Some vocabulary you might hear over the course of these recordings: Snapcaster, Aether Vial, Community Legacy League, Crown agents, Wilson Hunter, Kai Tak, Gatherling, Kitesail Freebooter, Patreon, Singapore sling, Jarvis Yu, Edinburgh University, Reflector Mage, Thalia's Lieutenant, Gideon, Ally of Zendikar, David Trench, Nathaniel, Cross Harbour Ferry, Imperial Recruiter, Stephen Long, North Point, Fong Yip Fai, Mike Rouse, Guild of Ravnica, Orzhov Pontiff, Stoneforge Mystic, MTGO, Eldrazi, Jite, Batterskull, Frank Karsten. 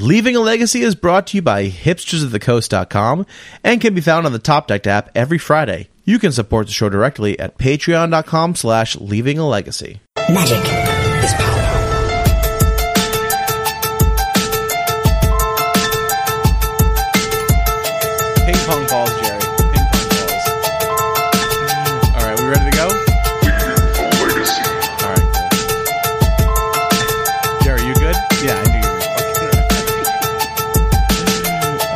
Leaving a Legacy is brought to you by hipstersofthecoast.com and can be found on the Top Deck app every Friday. You can support the show directly at patreon.com/leavingalegacy. Magic is power. Ping pong balls, Jerry. Ping pong balls. All right, we ready to go? Legacy. All right. Jerry, you good? Yeah, I knew you were. Oh,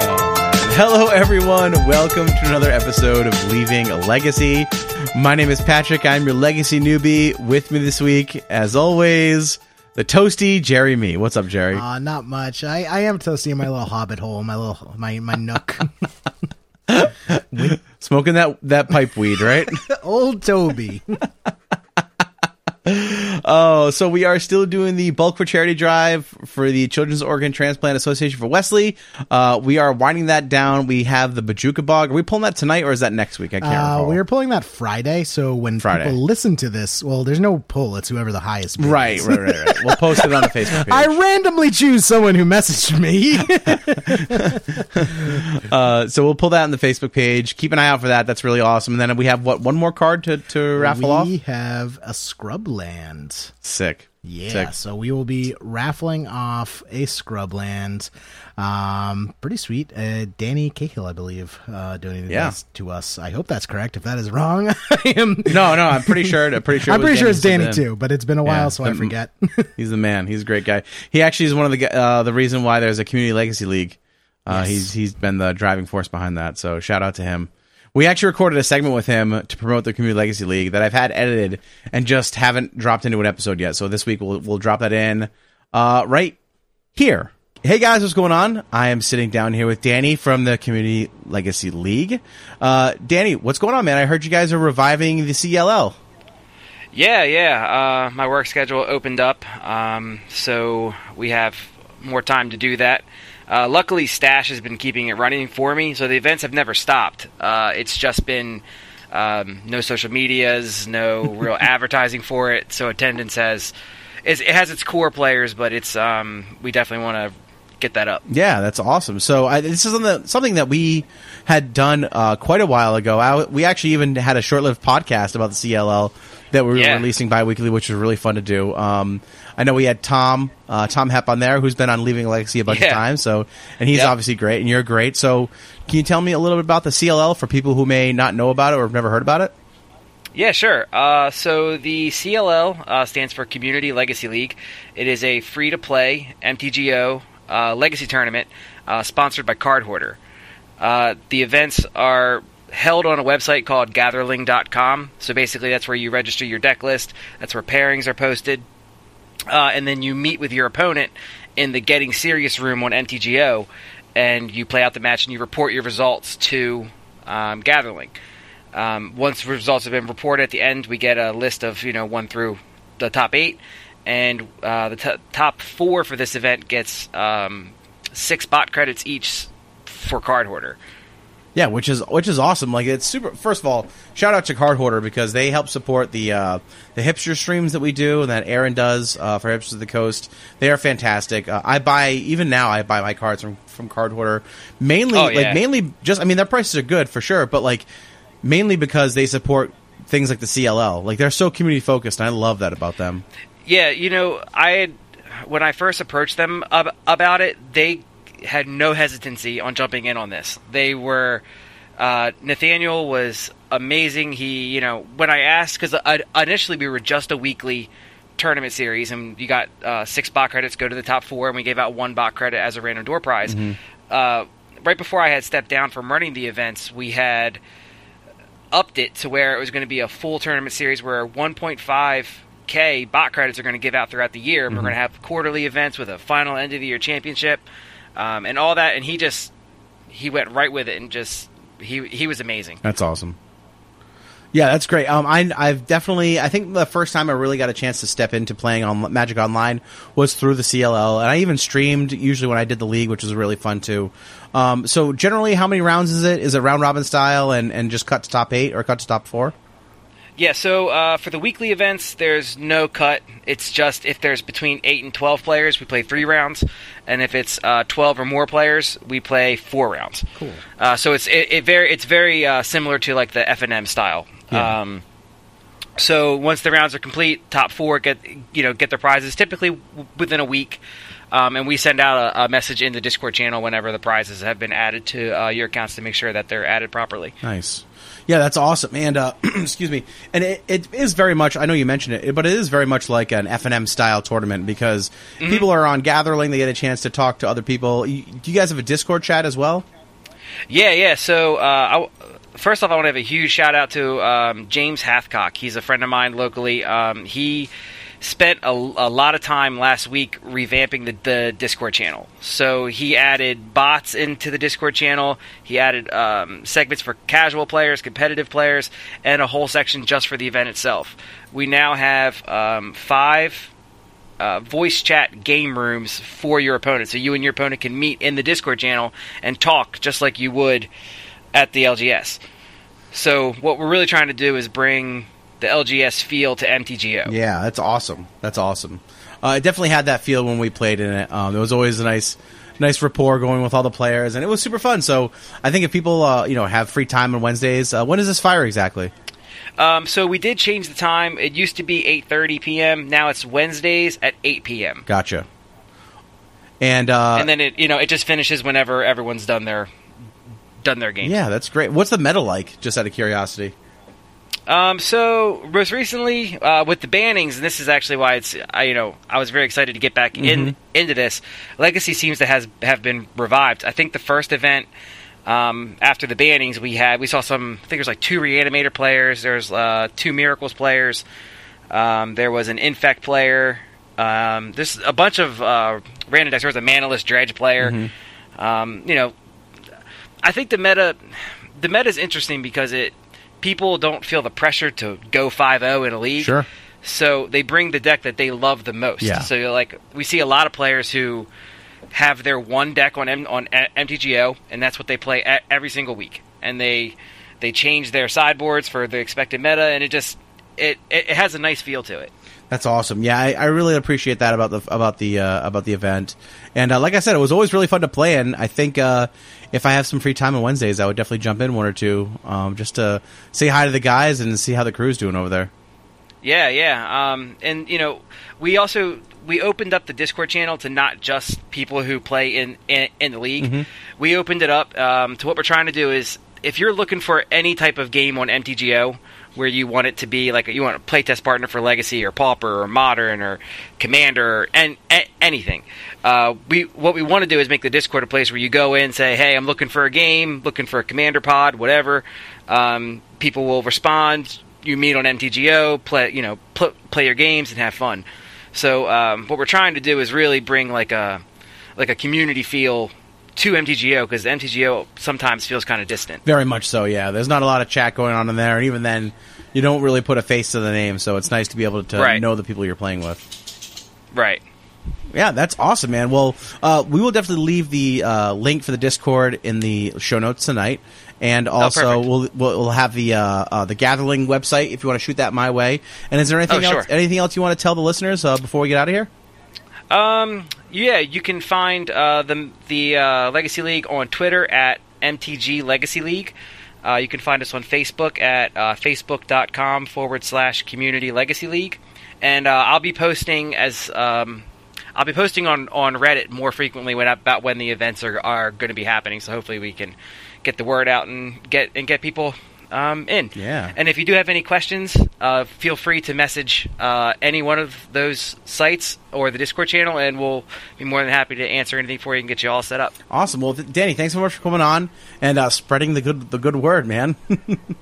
man. Hello, everyone. Welcome to another episode of Leaving a Legacy. My name is Patrick. I'm your Legacy newbie. With me this week, as always, the toasty Jerry Me. What's up, Jerry? Not much. I am toasty in my little hobbit hole, my nook. Smoking that pipe weed, right? Old Toby. Oh, so we are still doing the bulk for charity drive for the Children's Organ Transplant Association for Wesley. We are winding that down. We have the Bajuka Bog. Are we pulling that tonight or is that next week? I can't remember. We're pulling that Friday. So when people listen to this, well, there's no pull. It's whoever the highest bid is. Right. We'll post it on the Facebook page. I randomly choose someone who messaged me. So we'll pull that on the Facebook page. Keep an eye out for that. That's really awesome. And then we have one more card to raffle off? We have a Scrubland. Sick. Yeah, so we will be raffling off a Scrubland. Pretty sweet. Danny Cahill, I believe, donated this to us. I hope that's correct. If that is wrong, I am. No, I'm pretty sure. It's Danny too, but it's been a while, so I forget. He's the man. He's a great guy. He actually is one of the reason why there's a Community Legacy League. He's been the driving force behind that. So shout out to him. We actually recorded a segment with him to promote the Community Legacy League that I've had edited and just haven't dropped into an episode yet. So this week we'll drop that in right here. Hey guys, what's going on? I am sitting down here with Danny from the Community Legacy League. Danny, what's going on, man? I heard you guys are reviving the CLL. Yeah. My work schedule opened up, so we have more time to do that. Luckily, Stash has been keeping it running for me, so the events have never stopped. It's just been no social medias, no real advertising for it, so attendance has its core players, but it's we definitely want to get that up. Yeah, that's awesome. So this is something that we had done quite a while ago. We actually even had a short-lived podcast about the CLL that we were releasing bi-weekly, which was really fun to do. I know we had Tom Hepp on there, who's been on Leaving a Legacy a bunch of times, so, and he's obviously great, and you're great. So can you tell me a little bit about the CLL for people who may not know about it or have never heard about it? Yeah, sure. So the CLL stands for Community Legacy League. It is a free-to-play MTGO legacy tournament sponsored by Card Hoarder. The events are held on a website called Gatherling.com. So basically that's where you register your deck list. That's where pairings are posted. And then you meet with your opponent in the Getting Serious room on MTGO, and you play out the match and you report your results to Gatherling. Once results have been reported, at the end we get a list of 1 through the top 8, and the top 4 for this event gets 6 bot credits each for Card Hoarder. Yeah, which is awesome. Like, it's super. First of all, shout out to Card Hoarder because they help support the hipster streams that we do and that Aaron does for Hipsters of the Coast. They are fantastic. I buy my cards from Card Hoarder mainly. Their prices are good for sure, but like mainly because they support things like the CLL. Like, they're so community focused, and I love that about them. Yeah, when I first approached them about it, they had no hesitancy on jumping in on this. They were Nathaniel was amazing. He, when I asked, because initially we were just a weekly tournament series, and you got 6 bot credits go to the top 4, and we gave out 1 bot credit as a random door prize. Mm-hmm. Right before I had stepped down from running the events, we had upped it to where it was going to be a full tournament series where 1.5K bot credits are going to give out throughout the year. Mm-hmm. We're going to have quarterly events with a final end of the year championship. And all that, and he went right with it, and he was amazing. That's awesome. Yeah, that's great. I think the first time I really got a chance to step into playing on Magic Online was through the CLL, and I even streamed usually when I did the league, which was really fun too. So generally, how many rounds is it? Is it round robin style and just cut to top 8 or cut to top 4? Yeah, so for the weekly events, there's no cut. It's just if there's between 8 and 12 players, we play 3 rounds. And if it's 12 or more players, we play 4 rounds. Cool. So it's very similar to like the F&M style. Yeah. So once the rounds are complete, top 4 get their prizes, typically within a week. And we send out a message in the Discord channel whenever the prizes have been added to your accounts to make sure that they're added properly. Nice. Yeah, that's awesome. And excuse me. And it is very much, I know you mentioned it, but it is very much like an F&M style tournament because mm-hmm. people are on Gatherling. They get a chance to talk to other people. Do you guys have a Discord chat as well? Yeah. So first off, I want to have a huge shout out to James Hathcock. He's a friend of mine locally. He spent a lot of time last week revamping the Discord channel. So he added bots into the Discord channel. He added segments for casual players, competitive players, and a whole section just for the event itself. We now have 5 voice chat game rooms for your opponent. So you and your opponent can meet in the Discord channel and talk just like you would at the LGS. So what we're really trying to do is bring the LGS feel to MTGO. Yeah, that's awesome. It definitely had that feel when we played in it. There was always a nice rapport going with all the players, and it was super fun. So I think if people have free time on Wednesdays, when does this fire exactly? So we did change the time. It used to be 8:30 p.m. Now it's Wednesdays at 8 p.m. Gotcha. And then it just finishes whenever everyone's done their games. Yeah, that's great. What's the meta like? Just out of curiosity. So most recently with the bannings, and this is actually why I was very excited to get back into this. Legacy seems to have been revived. I think the first event after the bannings we saw some. I think there's like 2 Reanimator players. There's 2 Miracles players. There was an Infect player. There's a bunch of random decks. There was a Manaless Dredge player. Mm-hmm. I think the meta is interesting because people don't feel the pressure to go 5-0 in a league. Sure. So they bring the deck that they love the most. Yeah. So we see a lot of players who have their one deck on MTGO, and that's what they play every single week. And they change their sideboards for the expected meta, and it has a nice feel to it. That's awesome. Yeah, I really appreciate that about the event. And like I said, it was always really fun to play in. I think if I have some free time on Wednesdays, I would definitely jump in one or two just to say hi to the guys and see how the crew's doing over there. Yeah. And we opened up the Discord channel to not just people who play in the league. Mm-hmm. We opened it up to what we're trying to do is if you're looking for any type of game on MTGO. Where you want it to be, like you want a playtest partner for Legacy or Pauper or Modern or Commander or anything. What we want to do is make the Discord a place where you go in and say, hey, I'm looking for a game, looking for a Commander pod, whatever. People will respond. You meet on MTGO, play your games and have fun. So what we're trying to do is really bring like a community feel to MTGO, because MTGO sometimes feels kind of distant. Very much so, yeah. There's not a lot of chat going on in there, and even then, you don't really put a face to the name, so it's nice to be able to know the people you're playing with. Right. Yeah, that's awesome, man. Well, we will definitely leave the link for the Discord in the show notes tonight, and also we'll have the Gatherling website if you want to shoot that my way. And is there anything else you want to tell the listeners before we get out of here? Yeah, you can find the Legacy League on Twitter at MTG Legacy League. You can find us on Facebook at facebook.com/Community Legacy League, and I'll be posting on Reddit more frequently about when the events are going to be happening. So hopefully we can get the word out and get people in. Yeah. And if you do have any questions, feel free to message any one of those sites or the Discord channel, and we'll be more than happy to answer anything for you and get you all set up. Awesome. Well, Danny, thanks so much for coming on and spreading the good word, man.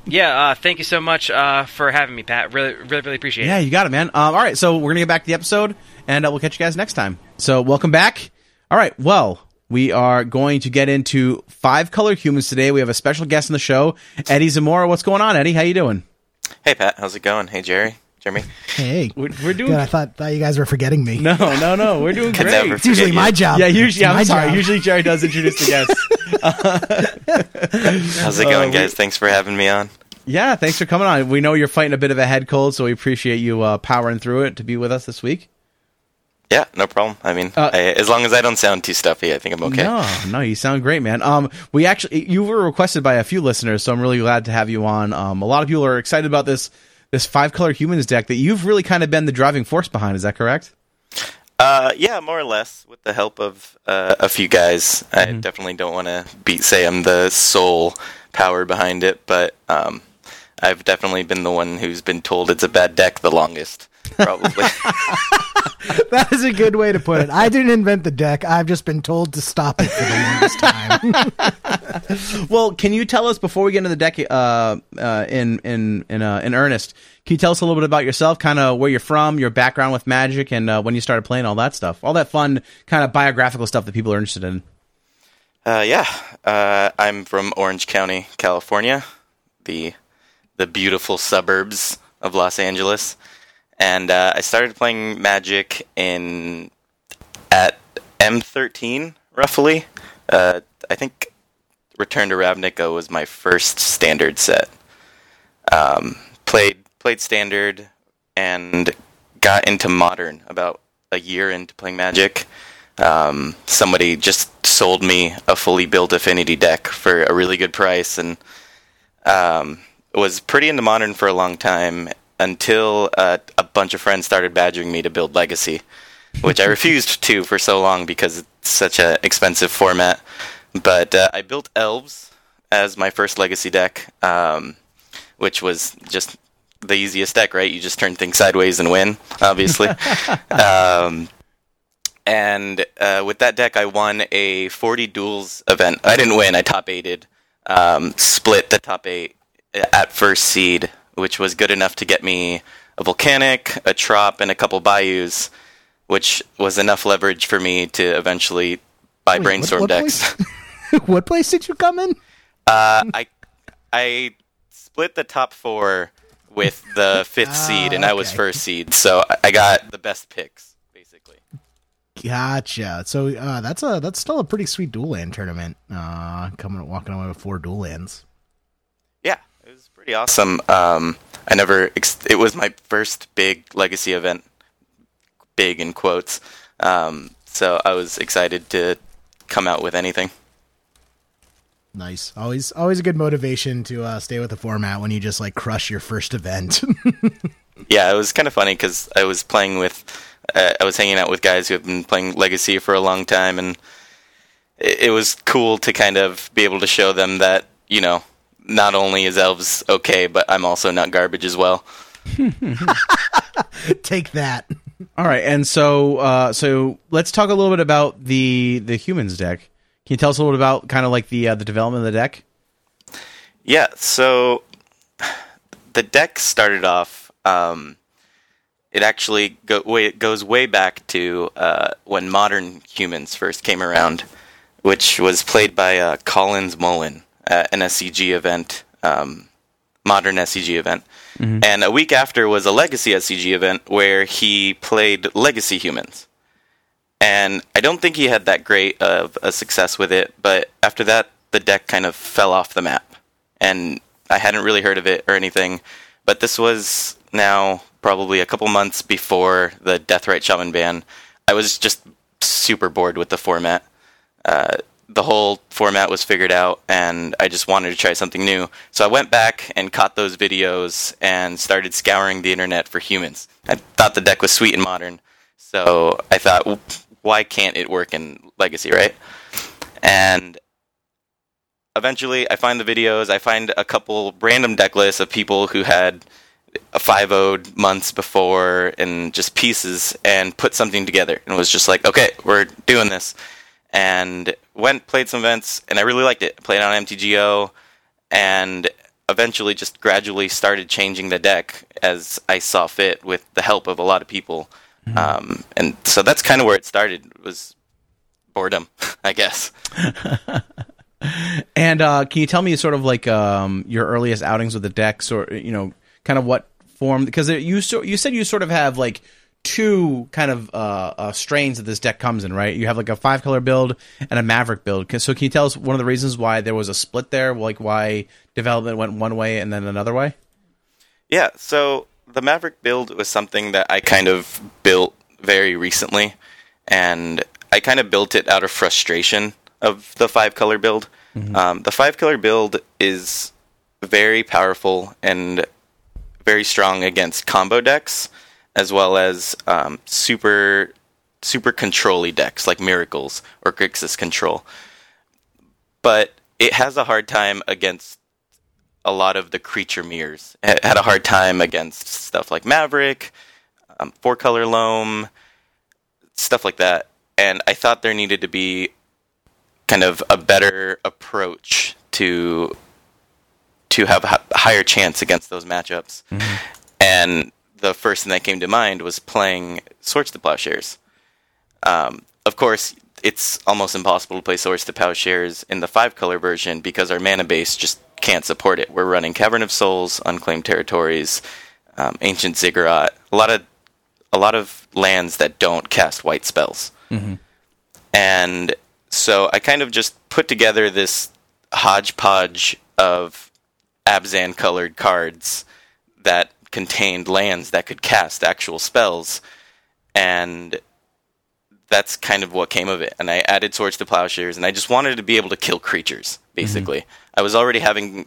Yeah, thank you so much for having me, Pat. Really, really, really appreciate it. Yeah, you got it, man. All right, so we're going to get back to the episode, and we'll catch you guys next time. So welcome back. All right, well, we are going to get into 5 Color Humans today. We have a special guest on the show, Eddie Zamora. What's going on, Eddie? How you doing? Hey, Pat. How's it going? Hey, Jeremy. Hey. We're doing... God, I thought you guys were forgetting me. No. We're doing great. It's usually my job. Yeah, usually Jerry does introduce the guests. How's it going, guys? Thanks for having me on. Yeah, thanks for coming on. We know you're fighting a bit of a head cold, so we appreciate you powering through it to be with us this week. Yeah, no problem. I mean, as long as I don't sound too stuffy, I think I'm okay. No, you sound great, man. We actually, you were requested by a few listeners, so I'm really glad to have you on. A lot of people are excited about this five-color humans deck that you've really kind of been the driving force behind. Is that correct? Yeah, more or less, with the help of a few guys. I definitely don't want to say I'm the sole power behind it, but I've definitely been the one who's been told it's a bad deck the longest, probably. That is a good way to put it. I didn't invent the deck. I've just been told to stop it for the longest time. Well, can you tell us, before we get into the deck in earnest, can you tell us a little bit about yourself, kind of where you're from, your background with Magic, and when you started playing, all that stuff? All that fun kind of biographical stuff that people are interested in. I'm from Orange County, California, the beautiful suburbs of Los Angeles. And I started playing Magic at M13, roughly. I think Return to Ravnica was my first Standard set. Played Standard and got into Modern about a year into playing Magic. Somebody just sold me a fully built Affinity deck for a really good price, and was pretty into Modern for a long time, until a bunch of friends started badgering me to build Legacy, which I refused to for so long because it's such an expensive format. But I built Elves as my first Legacy deck, which was just the easiest deck, right? You just turn things sideways and win, obviously. And with that deck, I won a 40 duels event. I didn't win. I top-8'd, split the top 8 at first seed, which was good enough to get me a Volcanic, a Trop, and a couple Bayous, which was enough leverage for me to eventually buy Brainstorm decks. What place did you come in? I split the top 4 with the 5th seed, and I was first seed, so I got the best picks, basically. Gotcha. So that's still a pretty sweet dual land tournament, walking away with 4 dual lands. Pretty awesome. It was my first big Legacy event, big in quotes. So I was excited to come out with anything. Nice. Always a good motivation to stay with the format when you just like crush your first event. Yeah, it was kind of funny because I was playing with, I was hanging out with guys who have been playing Legacy for a long time, and it was cool to kind of be able to show them that, you know, not only is Elves okay, but I'm also not garbage as well. Take that. All right, and so let's talk a little bit about the humans deck. Can you tell us a little bit about kind of like the development of the deck? Yeah, so the deck started off. It actually goes way back to when Modern humans first came around, which was played by Collins Mullen. An SCG event, Modern SCG event. Mm-hmm. And a week after was a Legacy SCG event where he played Legacy humans. And I don't think he had that great of a success with it, but after that, the deck kind of fell off the map. And I hadn't really heard of it or anything, but this was now probably a couple months before the Deathrite Shaman ban. I was just super bored with the format. The whole format was figured out, and I just wanted to try something new. So I went back and caught those videos and started scouring the internet for humans. I thought the deck was sweet and Modern, so I thought, why can't it work in Legacy, right? And eventually I find the videos, I find a couple random deck lists of people who had 5-0'd months before and just pieces, and put something together. And was just like, okay, we're doing this. And played some events, and I really liked it. Played on MTGO, and eventually just gradually started changing the deck as I saw fit with the help of a lot of people. Mm-hmm. And so that's kind of where it started, was boredom, I guess. And can you tell me sort of like your earliest outings with the decks, or, you know, kind of what form? Because you said you sort of have like two kind of strains that this deck comes in, right? You have like a five-color build and a Maverick build. So can you tell us one of the reasons why there was a split there, like why development went one way and then another way? Yeah, so the Maverick build was something that I kind of built very recently, and I kind of built it out of frustration of the five-color build. Mm-hmm. The five-color build is very powerful and very strong against combo decks, as well as super control-y decks like Miracles or Grixis Control. But it has a hard time against a lot of the creature mirrors. It had a hard time against stuff like Maverick, four-color Loam, stuff like that. And I thought there needed to be kind of a better approach to have a higher chance against those matchups. Mm-hmm. And the first thing that came to mind was playing Swords to Plowshares. Of course, it's almost impossible to play Swords to Plowshares in the five-color version because our mana base just can't support it. We're running Cavern of Souls, Unclaimed Territories, Ancient Ziggurat, a lot of lands that don't cast white spells. Mm-hmm. And so I kind of just put together this hodgepodge of Abzan-colored cards that contained lands that could cast actual spells, and that's kind of what came of it. And I added Swords to Plowshares, and I just wanted to be able to kill creatures, basically. Mm-hmm. I was already having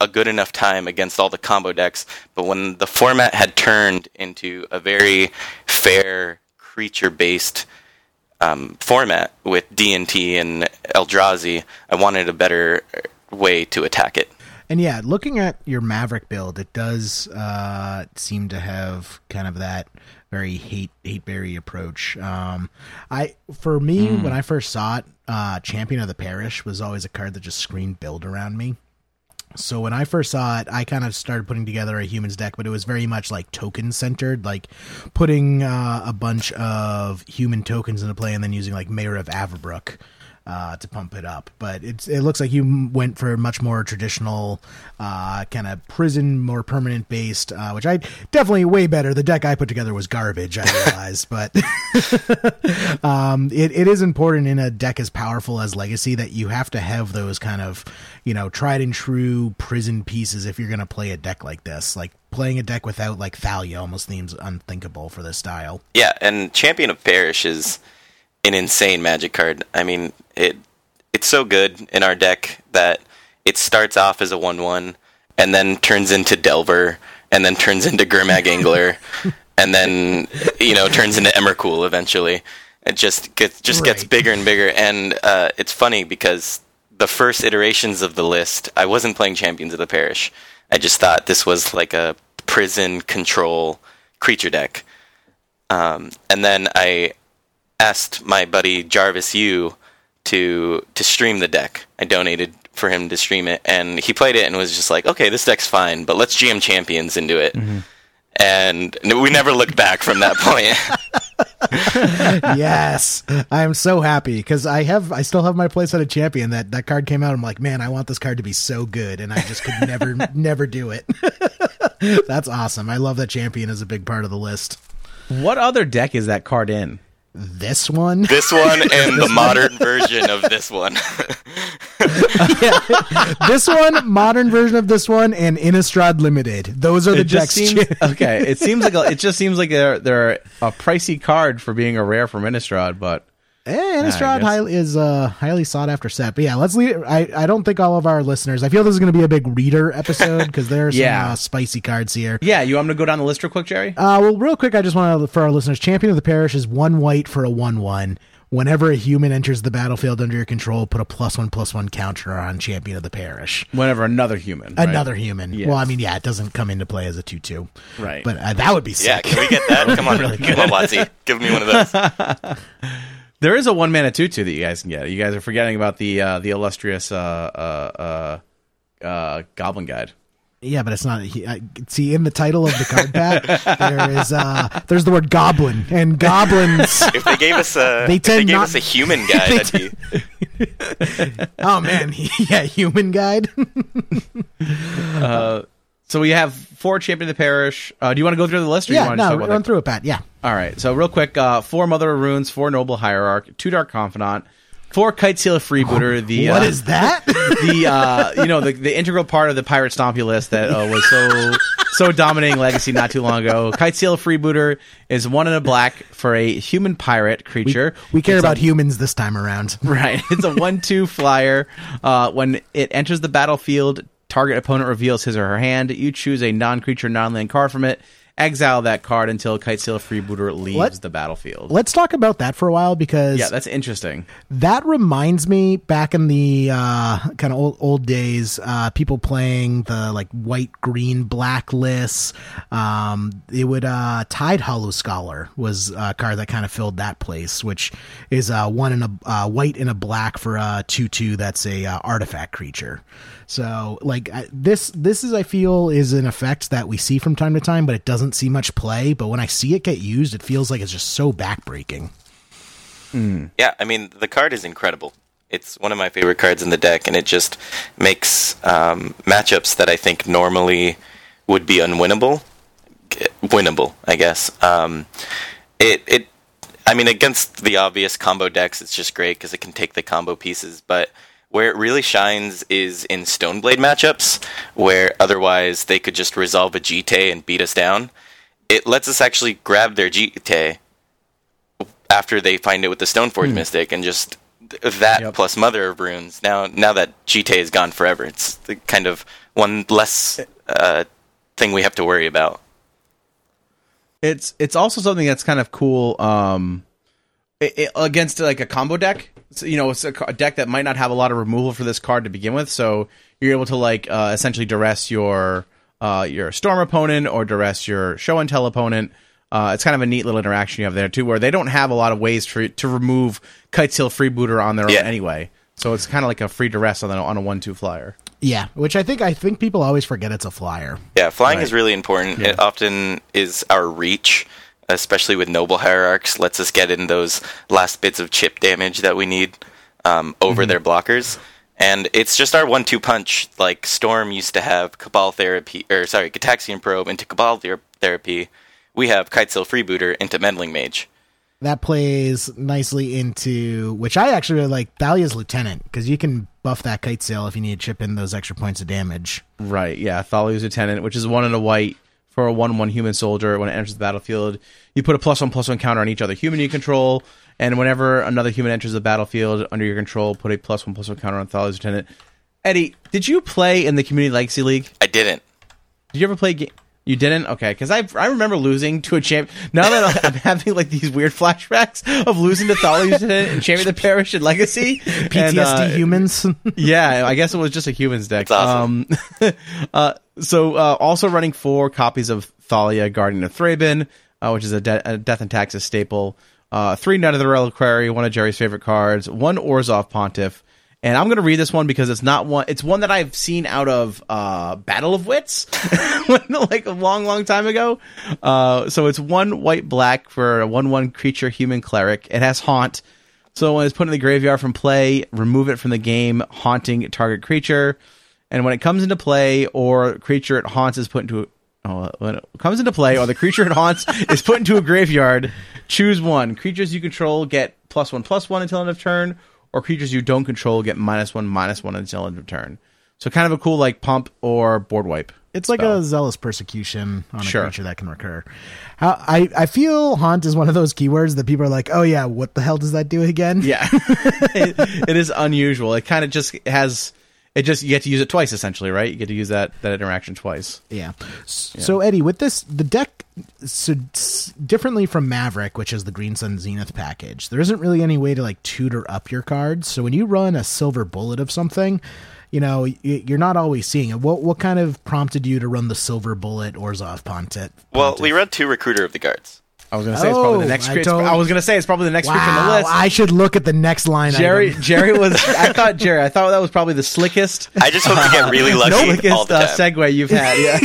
a good enough time against all the combo decks, but when the format had turned into a very fair creature-based format with D&T and Eldrazi, I wanted a better way to attack it. And yeah, looking at your Maverick build, it does seem to have kind of that very hate-berry approach. For me, when I first saw it, Champion of the Parish was always a card that just screamed build around me. So when I first saw it, I kind of started putting together a humans deck, but it was very much like token centered, like putting a bunch of human tokens into play and then using like Mayor of Averbrook to pump it up. But it looks like you went for much more traditional kind of prison, more permanent based, which I definitely way better. The deck I put together was garbage, I realized, but it is important in a deck as powerful as Legacy that you have to have those kind of, you know, tried and true prison pieces if you're going to play a deck like this. Like playing a deck without like Thalia almost seems unthinkable for this style. Yeah, and Champion of Parish is an insane Magic card. I mean, it's so good in our deck that it starts off as a 1-1 and then turns into Delver and then turns into Gurmag Angler and then, you know, turns into Emrakul eventually. It just gets bigger and bigger. And it's funny because the first iterations of the list, I wasn't playing Champions of the Parish. I just thought this was like a prison control creature deck. And then I asked my buddy Jarvis Yu to stream the deck. I donated for him to stream it, and he played it and was just like, okay, this deck's fine, but let's GM Champions into it. Mm-hmm. And we never looked back from that point. Yes, I am so happy because I still have my playset of Champion. That card came out, I'm like, man, I want this card to be so good, and I just could never do it. That's awesome. I love that Champion is a big part of the list. What other deck is that card in? This one, and the modern version of this one. This one, modern version of this one, and Innistrad Limited. Those are the decks. Okay, it seems like they're a pricey card for being a rare from Innistrad, but Innistrad is a highly sought after set. But yeah, let's leave. I don't think all of our listeners. I feel this is going to be a big reader episode because there are some spicy cards here. Yeah, you want me to go down the list real quick, Jerry? Well, real quick, I just want to, for our listeners, Champion of the Parish is 1 white for a 1/1. Whenever a human enters the battlefield under your control, put a +1/+1 counter on Champion of the Parish. Whenever another human. Yes. Well, I mean, it doesn't come into play as a 2/2. Right. But that would be sick. Yeah, can we get that? Come on, really good. Come on, Watsy. Give me one of those. There is a 1-mana 2/2 that you guys can get. You guys are forgetting about the illustrious Goblin Guide. Yeah, but it's not. See, in the title of the card pack, there's the word goblin, and goblins. If they gave us us a human guide, that'd be. Oh man, human guide. So we have 4 Champion of the Parish. Do you want to go through the list? Or you want to run through it, Pat. Yeah. All right, so real quick, 4 Mother of Runes, 4 Noble Hierarch, 2 Dark Confidant, 4 Kitesealer Freebooter. The what is that? The you know, the integral part of the Pirate Stompy list that was so dominating Legacy not too long ago. Kitesealer Freebooter is 1 and a black for a human pirate creature. We care about humans this time around, right? It's a 1/2 flyer. When it enters the battlefield, target opponent reveals his or her hand. You choose a non-creature, non-land card from it. Exile that card until Kitesealer Freebooter leaves the battlefield. Let's talk about that for a while, because... yeah, that's interesting. That reminds me, back in the kind of old days, people playing the like white, green, black lists, it would... Tide Hollow Scholar was a card that kind of filled that place, which is 1 in a white and a black for a 2/2 that's a artifact creature. So, like, this is, I feel, is an effect that we see from time to time, but it doesn't see much play. But when I see it get used, it feels like it's just so backbreaking. Mm. Yeah, I mean, the card is incredible. It's one of my favorite cards in the deck, and it just makes matchups that I think normally would be unwinnable, winnable, I guess. I mean, against the obvious combo decks, it's just great because it can take the combo pieces, but... where it really shines is in Stoneblade matchups, where otherwise they could just resolve a Jite and beat us down. It lets us actually grab their Jite after they find it with the Stoneforge Mystic, and just that plus Mother of Runes. Now that Jite is gone forever, it's the kind of one less thing we have to worry about. It's also something that's kind of cool against like a combo deck. So, you know, it's a deck that might not have a lot of removal for this card to begin with, so you're able to like essentially duress your Storm opponent or duress your Show and Tell opponent. It's kind of a neat little interaction you have there too, where they don't have a lot of ways to remove Kitesealer Freebooter on their own anyway. So it's kind of like a free duress on a 1/2 flyer. Yeah, which I think people always forget it's a flyer. Yeah, flying is really important. Yeah. It often is our reach. Especially with Noble Hierarchs, lets us get in those last bits of chip damage that we need over their blockers. And it's just our 1-2 punch, like Storm used to have Gataxian Probe into Cabal Therapy. We have Kitesealer Freebooter into Meddling Mage. That plays nicely into, which I actually really like, Thalia's Lieutenant, because you can buff that Kitesealer if you need to chip in those extra points of damage. Right, yeah, Thalia's Lieutenant, which is 1 in a white. For a 1/1 human soldier, when it enters the battlefield, you put a +1/+1 counter on each other human you control, and whenever another human enters the battlefield under your control, put a +1/+1 counter on Thalia's Lieutenant. Eddie, did you play in the Community Legacy League? I didn't. Did you ever play You didn't? Okay, because I remember losing to a champ. Now that I'm having like these weird flashbacks of losing to Thalia's Lieutenant and Champion of the Parish and Legacy. PTSD and, humans. Yeah, I guess it was just a humans deck. That's awesome. Also running 4 copies of Thalia, Guardian of Thraben, which is a Death and Taxes staple. 3 Knight of the Reliquary, one of Jerry's favorite cards. 1 Orzhov Pontiff. And I'm going to read this one because it's one that I've seen out of Battle of Wits like a long, long time ago. So it's 1 white black for a 1/1 creature human cleric. It has Haunt. So when it's put in the graveyard from play, remove it from the game, haunting target creature. And when it comes into play or creature it haunts is put into a graveyard, choose 1. Creatures you control get +1/+1 until end of turn. Or creatures you don't control get -1/-1 until end of turn. So kind of a cool like pump or board wipe. It's like a Zealous Persecution on a creature that can recur. I feel Haunt is one of those keywords that people are like, oh yeah, what the hell does that do again? Yeah, it is unusual. It kind of just has... you get to use it twice, essentially, right? You get to use that interaction twice. Yeah. So, Eddie, with this, the deck, so differently from Maverick, which is the Green Sun Zenith package, there isn't really any way to like tutor up your cards. So when you run a silver bullet of something, you know, you're not always seeing it. What kind of prompted you to run the silver bullet Orzhov Pontiff? Well, we run 2 Recruiter of the Guards. I was going to say it's probably the next creature. I was going to say it's probably the next creature on the list. I should look at the next line. I thought that was probably the slickest. I just hope to get really lucky all the time. Segue you've had. Yeah.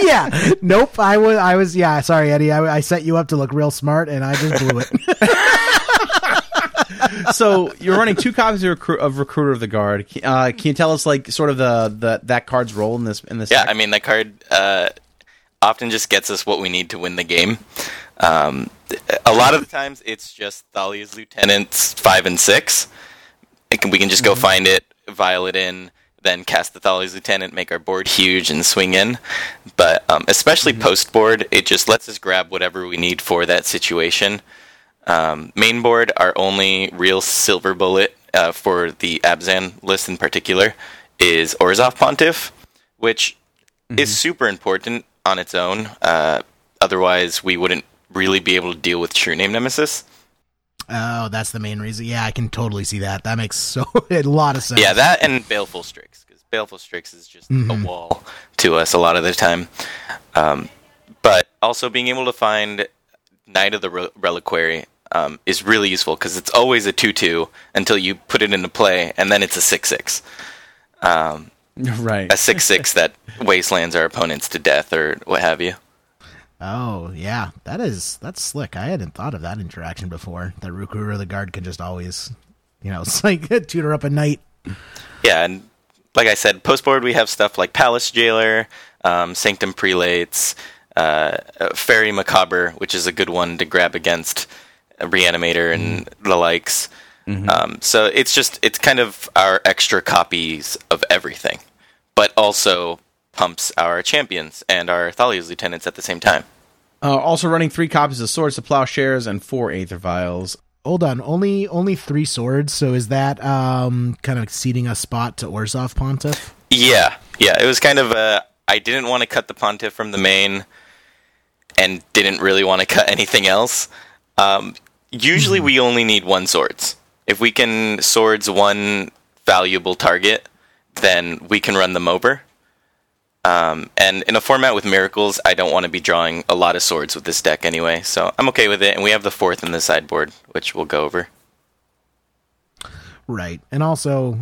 Yeah. Nope. I was. Yeah. Sorry, Eddie. I set you up to look real smart, and I just blew it. So you're running 2 copies of Recruiter of the Guard. Can you tell us like sort of the that card's role in this? Yeah. Deck? I mean, that card often just gets us what we need to win the game. a lot of the times it's just Thalia's Lieutenants 5 and 6. We can just go find it, vial it in, then cast the Thalia's Lieutenant, make our board huge, and swing in. But especially post-board, it just lets us grab whatever we need for that situation. Main board, our only real silver bullet for the Abzan list in particular is Orzhov Pontiff, which is super important on its own. Otherwise, we wouldn't really be able to deal with True Name Nemesis. Oh, that's the main reason. Yeah, I can totally see that. That makes a lot of sense. Yeah, that and Baleful Strix, because Baleful Strix is just a wall to us a lot of the time. But also being able to find Knight of the Reliquary is really useful, because it's always a 2-2 until you put it into play, and then it's a 6-6. Right. A 6-6 that wastelands our opponents to death or what have you. Oh, yeah. That's slick. I hadn't thought of that interaction before. That Rukuru the Guard can just always, it's like tutor up a knight. Yeah, and like I said, post-board we have stuff like Palace Jailer, Sanctum Prelates, Fairy Macabre, which is a good one to grab against Reanimator and the likes. Mm-hmm. So it's kind of our extra copies of everything, but also pumps our champions and our Thalia's Lieutenants at the same time. Also running 3 copies of Swords to Plowshares and 4 Aether Vials. Hold on, only 3 swords, so is that kind of ceding a spot to Orzhov Pontiff? Yeah, it was kind of I didn't want to cut the Pontiff from the main and didn't really want to cut anything else. Usually we only need 1 swords. If we can swords 1 valuable target, then we can run them over. And in a format with miracles, I don't want to be drawing a lot of swords with this deck anyway, so I'm okay with it. And we have the 4th in the sideboard, which we'll go over. Right. And also,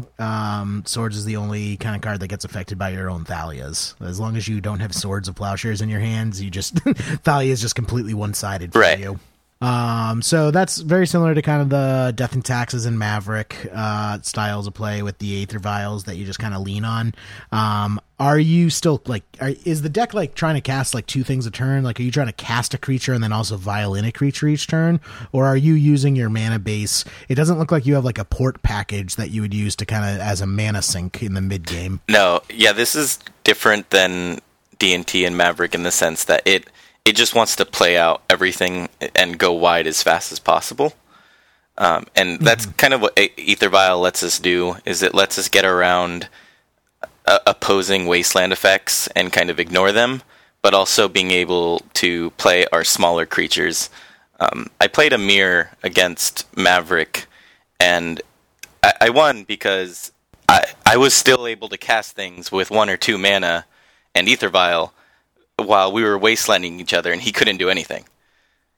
swords is the only kind of card that gets affected by your own Thalias. As long as you don't have Swords of Plowshares in your hands, you just Thalia is just completely one-sided for you. So that's very similar to kind of the Death and Taxes and Maverick styles of play with the Aether Vials that you just kind of lean on. Are you still is the deck trying to cast 2 things a turn? Are you trying to cast a creature and then also vial in a creature each turn, or are you using your mana base? It doesn't look like you have a port package that you would use to kind of as a mana sink in the mid game. No, yeah, this is different than D&T and Maverick in the sense that it just wants to play out everything and go wide as fast as possible. And that's kind of what Aether Vial lets us do, is it lets us get around opposing wasteland effects and kind of ignore them, but also being able to play our smaller creatures. I played a mirror against Maverick, and I won because I was still able to cast things with 1 or 2 mana and Aether Vial, while we were wastelanding each other, and he couldn't do anything.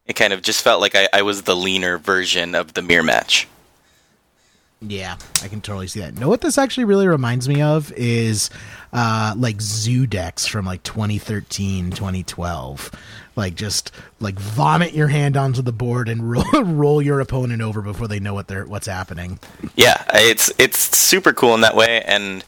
It kind of just felt like I was the leaner version of the mirror match. Yeah, I can totally see that. You know what this actually really reminds me of is zoo decks from 2013, 2012. Vomit your hand onto the board and roll your opponent over before they know what's happening. Yeah, it's super cool in that way, and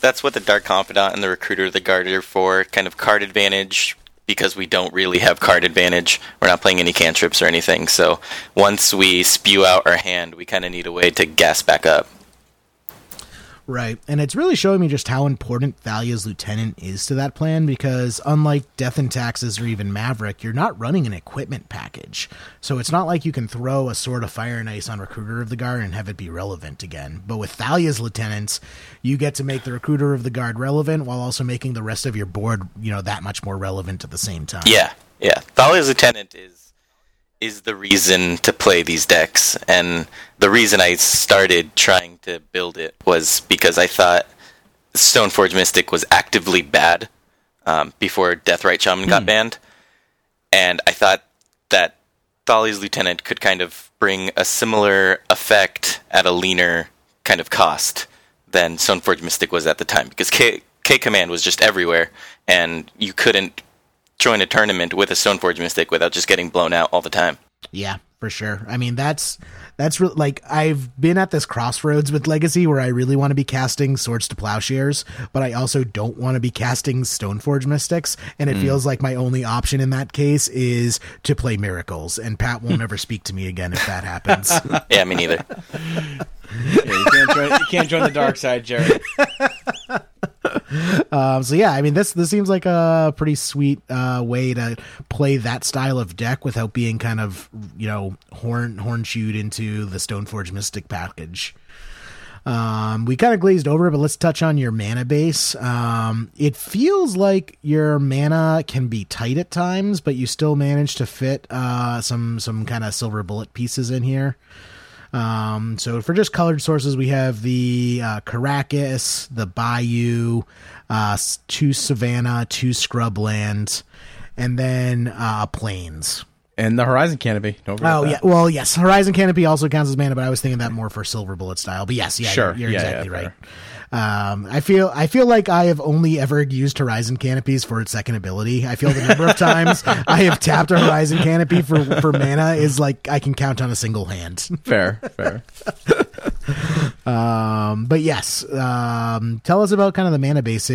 that's what the Dark Confidant and the Recruiter, the Guard are for, kind of card advantage, because we don't really have card advantage. We're not playing any cantrips or anything, so once we spew out our hand, we kind of need a way to gas back up. Right, and it's really showing me just how important Thalia's Lieutenant is to that plan, because unlike Death and Taxes or even Maverick, you're not running an equipment package. So it's not like you can throw a Sword of Fire and Ice on Recruiter of the Guard and have it be relevant again. But with Thalia's Lieutenants, you get to make the Recruiter of the Guard relevant while also making the rest of your board, that much more relevant at the same time. Yeah. Thalia's Lieutenant is the reason to play these decks, and the reason I started trying to build it was because I thought Stoneforge Mystic was actively bad before Deathrite Shaman got banned, and I thought that Thalia's Lieutenant could kind of bring a similar effect at a leaner kind of cost than Stoneforge Mystic was at the time, because K-Command was just everywhere, and you couldn't join a tournament with a Stoneforge Mystic without just getting blown out all the time. Yeah, for sure. I mean, that's like, I've been at this crossroads with Legacy where I really want to be casting Swords to Plowshares, but I also don't want to be casting Stoneforge Mystics. And it feels like my only option in that case is to play Miracles. And Pat won't ever speak to me again if that happens. Yeah, me neither. Yeah, you can't join the dark side, Jerry. So yeah, I mean, this seems like a pretty sweet way to play that style of deck without being kind of, you know, horn-shoed into the Stoneforge Mystic package. We kind of glazed over, but let's touch on your mana base. It feels like your mana can be tight at times, but you still manage to fit some kind of silver bullet pieces in here. So for just colored sources, we have the Caracas, the Bayou, 2 Savannah, 2 Scrubland, and then Plains. And the Horizon Canopy. Don't forget that. Yeah. Well, yes, Horizon Canopy also counts as mana, but I was thinking that more for Silver Bullet style. But yes, yeah, sure. You're exactly right. I feel like I have only ever used Horizon Canopies for its second ability. I feel the number of times I have tapped a Horizon Canopy for mana is like I can count on a single hand. Fair. But yes, tell us about kind of the mana base.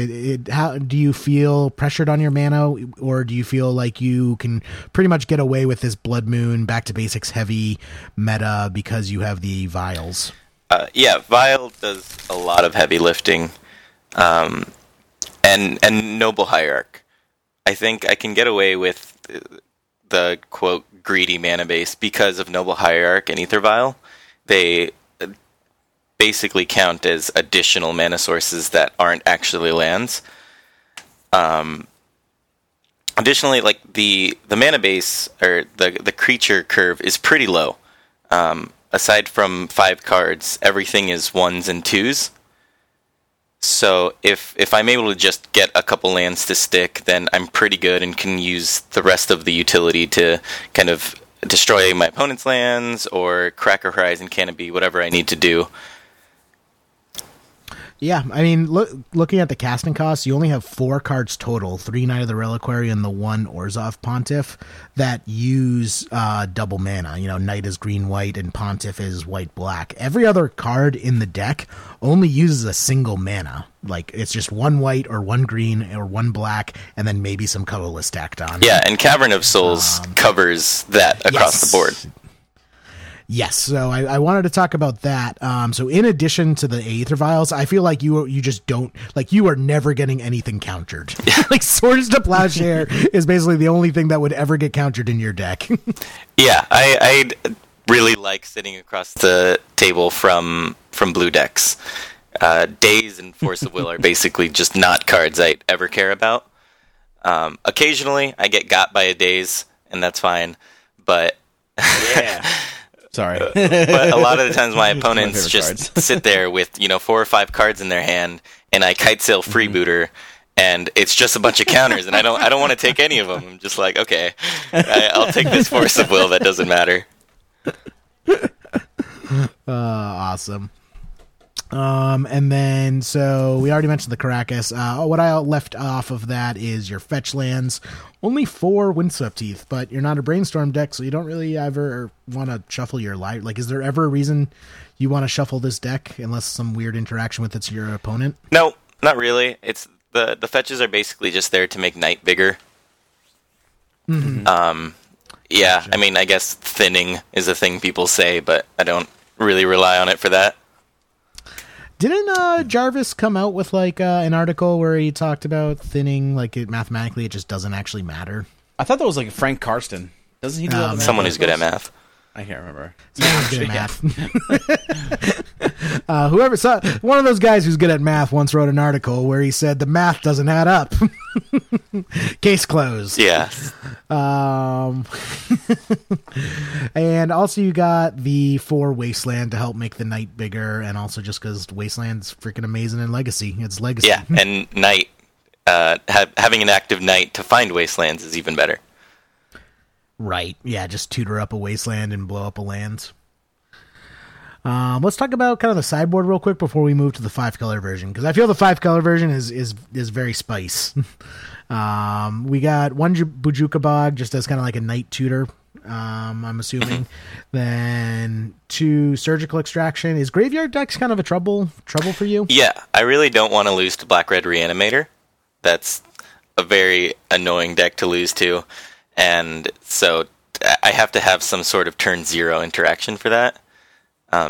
How do you feel pressured on your mana, or do you feel like you can pretty much get away with this Blood Moon back to basics heavy meta because you have the vials? Vial does a lot of heavy lifting, and Noble Hierarch. I think I can get away with the quote greedy mana base because of Noble Hierarch and Aether Vial. They basically count as additional mana sources that aren't actually lands. Additionally, like the mana base or the creature curve is pretty low. Aside from 5 cards, everything is 1s and 2s. So if I'm able to just get a couple lands to stick, then I'm pretty good and can use the rest of the utility to kind of destroy my opponent's lands or crack a Horizon Canopy, whatever I need to do. Yeah, I mean, looking at the casting costs, you only have 4 cards total, 3 Knight of the Reliquary and the 1 Orzhov Pontiff, that use double mana. You know, Knight is green-white and Pontiff is white-black. Every other card in the deck only uses a single mana. Like, it's just 1 white or 1 green or 1 black, and then maybe some colorless stacked on. Yeah, and Cavern of Souls covers that across the board. Yes, so I wanted to talk about that. So in addition to the Aether Vials, I feel like you just don't, like, you are never getting anything countered. Like, Swords to Plowshare is basically the only thing that would ever get countered in your deck. Yeah, I really like sitting across the table from blue decks. Daze and Force of Will are basically just not cards I ever care about. Occasionally, I get got by a Daze, and that's fine, but... Yeah. Sorry. But a lot of the times my opponents just sit there with, you know, 4 or 5 cards in their hand, and I kite sail Freebooter, and it's just a bunch of counters, and I don't want to take any of them. I'm just like, okay, I'll take this Force of Will. That doesn't matter. Awesome. And then, so we already mentioned the Caracas. What I left off of that is your fetch lands. Only 4 Windswept Teeth, but you're not a Brainstorm deck, so you don't really ever want to shuffle your life. Like, is there ever a reason you want to shuffle this deck unless some weird interaction with it's your opponent? No, not really. It's the fetches are basically just there to make Knight bigger. Mm-hmm. Yeah, gotcha. I mean, I guess thinning is a thing people say, but I don't really rely on it for that. Didn't Jarvis come out with like an article where he talked about thinning, like it mathematically, it just doesn't actually matter? I thought that was like Frank Karsten. Doesn't he do that? Someone who's good at math. I can't remember. Someone's good at math. Whoever saw one of those guys who's good at math once wrote an article where he said the math doesn't add up. Case closed. Yeah. And also you got the 4 Wasteland to help make the Knight bigger, and also just because Wasteland's freaking amazing in Legacy. It's Legacy. Yeah, and Knight, having an active Knight to find Wastelands is even better. Right. Yeah, just tutor up a Wasteland and blow up a land. Let's talk about kind of the sideboard real quick before we move to the 5-color version, because I feel the 5-color version is very spice. We got one Bujukabog just as kind of like a Knight tutor I'm assuming. Then two, Surgical Extraction. Is Graveyard Decks kind of a trouble for you? Yeah, I really don't want to lose to Black Red Reanimator. That's a very annoying deck to lose to. And so I have to have some sort of turn zero interaction for that.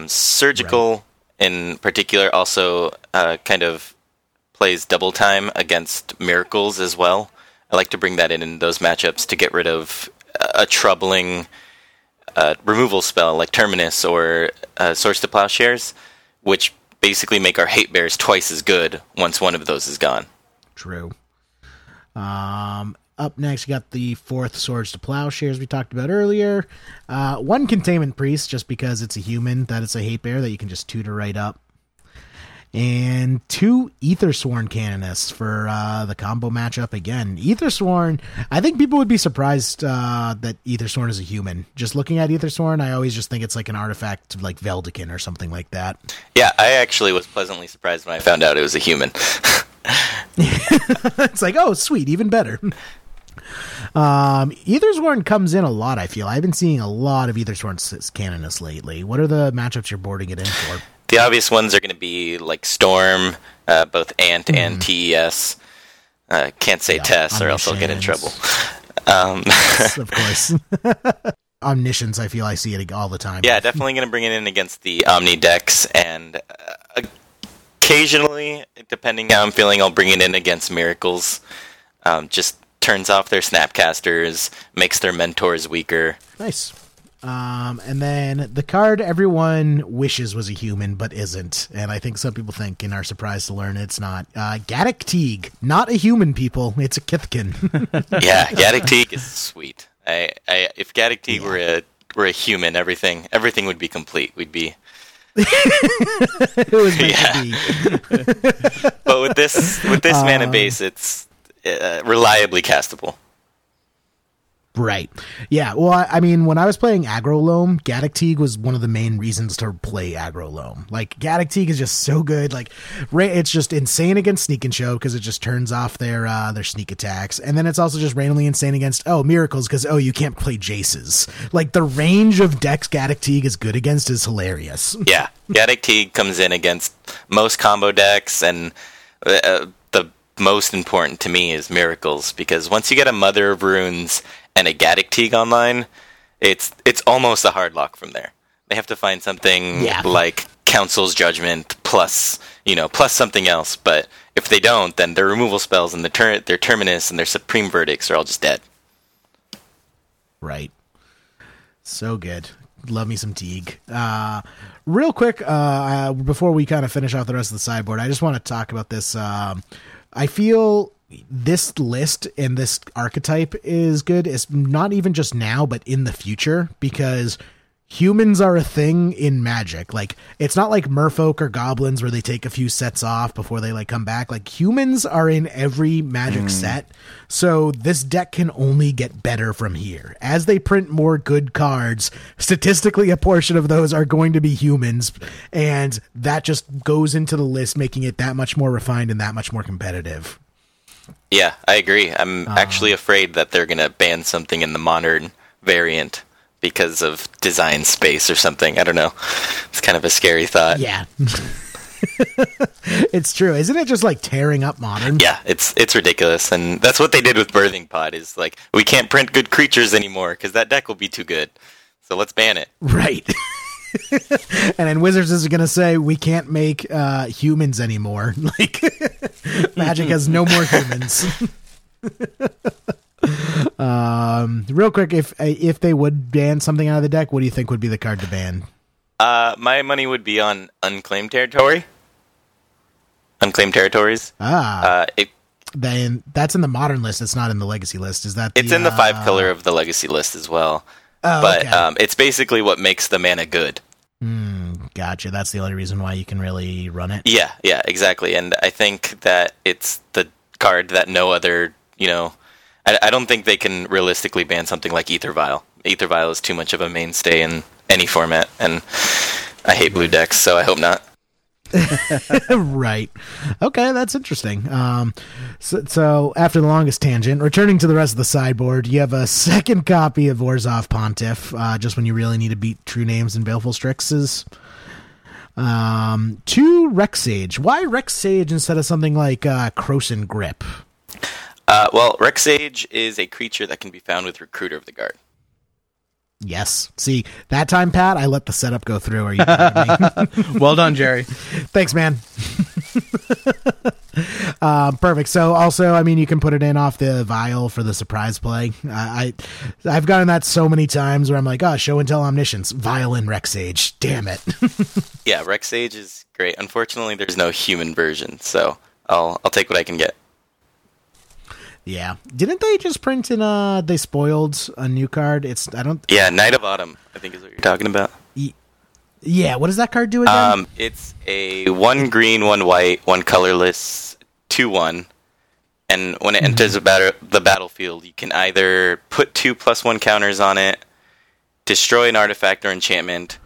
Surgical, right, in particular also kind of plays double time against Miracles as well. I like to bring that in those matchups to get rid of a troubling removal spell like Terminus or Source to Plowshares, which basically make our hate bears twice as good once one of those is gone. True. Up next, you got the fourth, Swords to Plowshares, we talked about earlier. One Containment Priest, just because it's a human, that it's a hate bear that you can just tutor right up. And two Aethersworn Canonists for the combo matchup again. Aethersworn, I think people would be surprised that Aethersworn is a human. Just looking at Aethersworn, I always just think it's like an artifact like Veldekin or something like that. Yeah, I actually was pleasantly surprised when I found out it was a human. It's like, oh, sweet, even better. Aethersworn comes in a lot, I feel. I've been seeing a lot of Aethersworn Canonists lately. What are the matchups you're boarding it in for? The obvious ones are going to be like Storm, both Ant and TES. Can't say Tess or else I'll get in trouble. Yes, of course. Omniscience, I feel I see it all the time. Yeah, definitely going to bring it in against the Omni decks. And occasionally, depending how I'm feeling, I'll bring it in against Miracles. Just turns off their Snapcasters, makes their Mentors weaker. Nice. And then the card everyone wishes was a human but isn't, and I think some people think and are surprised to learn it's not. Gaddock Teeg, not a human, people. It's a Kithkin. Yeah, Gaddock Teeg is sweet. I if Gaddock Teeg were a human, everything would be complete. We'd be it was meant to be. But with this mana base, it's reliably castable. Right. Yeah, well, I mean, when I was playing Aggro Loam, Gaddock Teeg was one of the main reasons to play Aggro Loam. Like, Gaddock Teeg is just so good. Like, it's just insane against Sneak and Show because it just turns off their sneak attacks. And then it's also just randomly insane against, Miracles because, you can't play Jaces. Like, the range of decks Gaddock Teeg is good against is hilarious. Yeah, Gaddock Teeg comes in against most combo decks, and the most important to me is Miracles, because once you get a Mother of Runes and a Gaddock Teeg online, it's almost a hard lock from there. They have to find something like Council's Judgment plus something else. But if they don't, then their removal spells and their Terminus and their Supreme Verdicts are all just dead. Right. So good. Love me some Teeg. Real quick, before we kind of finish off the rest of the sideboard, I just want to talk about this. I feel this list and this archetype is good. It's not even just now, but in the future, because humans are a thing in Magic. Like, it's not like Merfolk or Goblins where they take a few sets off before they like come back. Like, humans are in every Magic set. So this deck can only get better from here. As they print more good cards, statistically a portion of those are going to be humans, and that just goes into the list, making it that much more refined and that much more competitive. Yeah, I agree. I'm actually afraid that they're going to ban something in the modern variant because of design space or something. I don't know. It's kind of a scary thought. Yeah. It's true. Isn't it just like tearing up modern? Yeah, it's ridiculous. And that's what they did with Birthing Pod, is like, we can't print good creatures anymore because that deck will be too good. So let's ban it. Right. And then Wizards is going to say, we can't make humans anymore. Like, Magic has no more humans. Real quick, if they would ban something out of the deck, what do you think would be the card to ban? My money would be on Unclaimed Territory. Unclaimed Territories. Then that's in the modern list. It's not in the legacy list. Is that? It's in the five color of the legacy list as well. Oh, but okay. It's basically what makes the mana good. Gotcha. That's the only reason why you can really run it. Yeah, exactly. And I think that it's the card that no other, I don't think they can realistically ban something like Aether Vial. Aether Vial is too much of a mainstay in any format, and I hate blue decks, so I hope not. Right. Okay, that's interesting. So after the longest tangent, returning to the rest of the sideboard, you have a second copy of Orzhov Pontiff, just when you really need to beat True Names and Baleful Strixes. 2 Rex Sage. Why Rex Sage instead of something like Croson Grip? Well, Rex Sage is a creature that can be found with Recruiter of the Guard. Yes. See, that time, Pat, I let the setup go through. Are you kidding me? Well done, Jerry. Thanks, man. Perfect. So also, I mean, you can put it in off the vial for the surprise play. I've gotten that so many times where I'm like, oh, show and tell omniscience, vial in Rex Sage. Damn it. Yeah, Rex Sage is great. Unfortunately, there's no human version, so I'll take what I can get. Yeah. Didn't they just print in they spoiled a new card? Yeah, Night of Autumn, I think is what you're talking about. Yeah, what does that card do again? It's a 1 green, 1 white, 1 colorless, 2/1. And when it enters the battlefield, you can either put 2 +1 counters on it, destroy an artifact or enchantment,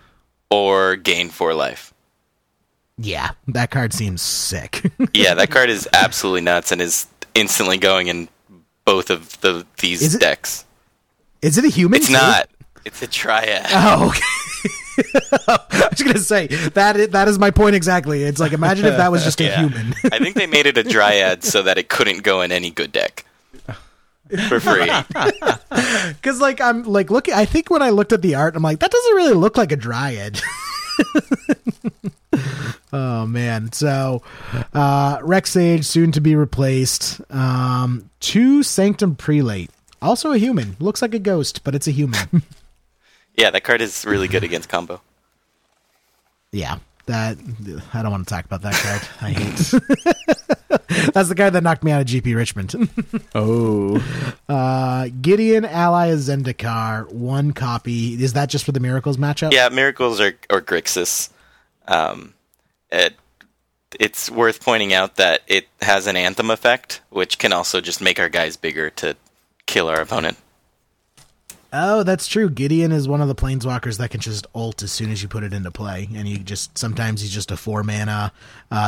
or gain 4 life. Yeah, that card seems sick. Yeah, that card is absolutely nuts and is instantly going in both of these decks. Is it a human? It's not. It's a triad. Oh, okay. I was gonna say that is my point exactly. It's like, imagine if that was just a human. I think they made it a dryad so that it couldn't go in any good deck for free. Because I think when I looked at the art, I'm like, that doesn't really look like a dryad. Oh man. So Rex Sage, soon to be replaced. 2 Sanctum Prelate, also a human, looks like a ghost but it's a human. Yeah, that card is really good against combo. Yeah, that I don't want to talk about that card. I hate that's the guy that knocked me out of GP Richmond. Gideon, Ally of Zendikar, 1 copy. Is that just for the Miracles matchup? Yeah, Miracles or Grixis. It's worth pointing out that it has an Anthem effect, which can also just make our guys bigger to kill our opponent. Oh, that's true. Gideon is one of the planeswalkers that can just ult as soon as you put it into play, and sometimes he's just a 4-mana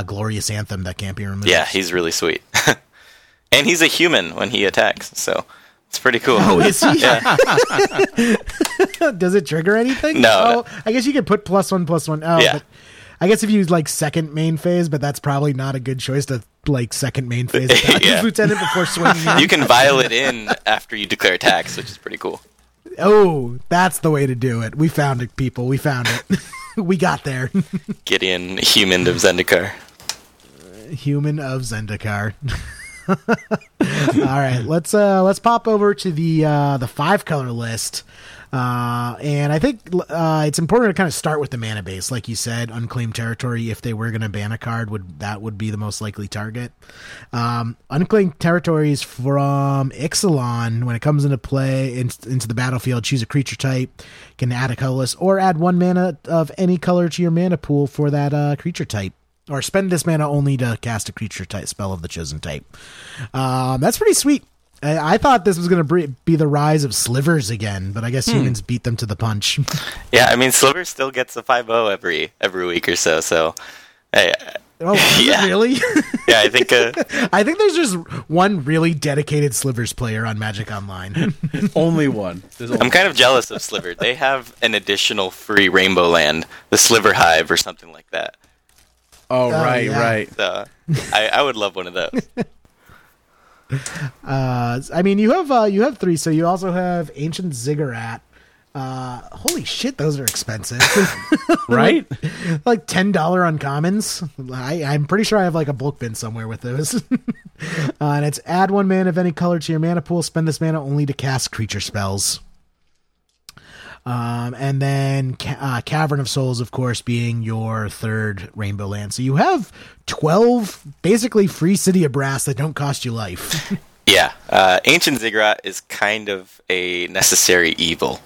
Glorious Anthem that can't be removed. Yeah, he's really sweet. And he's a human when he attacks, so it's pretty cool. Oh, is he? Yeah. Does it trigger anything? No. Oh, I guess you could put +1/+1. Oh, yeah. But I guess if you use second main phase, but that's probably not a good choice to second main phase Lieutenant before swinging. You can vial it in after you declare attacks, which is pretty cool. Oh, that's the way to do it. We found it, people. We found it. We got there. Gideon, Human of Zendikar. Human of Zendikar. All right, let's pop over to the 5 color list. And I think it's important to kind of start with the mana base. Like you said, Unclaimed Territory, if they were going to ban a card, that would be the most likely target. Unclaimed Territory is from Ixalan. When it comes into play, into the battlefield, choose a creature type, can add a colorless, or add 1 mana of any color to your mana pool for that creature type. Or spend this mana only to cast a creature type spell of the chosen type. That's pretty sweet. I thought this was going to be the rise of Slivers again, but I guess humans beat them to the punch. Yeah, I mean, Slivers still gets a 5-0 every week or so. So, really? Yeah, I think I think there's just one really dedicated Slivers player on Magic Online. Only one. I'm kind of jealous of Sliver. They have an additional free Rainbow Land, the Sliver Hive or something like that. Oh, right, yeah. Right. So, I would love one of those. I mean, you have 3, so you also have Ancient Ziggurat. Holy shit, those are expensive. Right? Like $10 uncommons. I'm pretty sure I have a bulk bin somewhere with those. And it's add 1 mana of any color to your mana pool, spend this mana only to cast creature spells. And then Cavern of Souls, of course, being your 3rd Rainbow Land. So you have 12 basically free City of Brass that don't cost you life. Yeah. Ancient Ziggurat is kind of a necessary evil.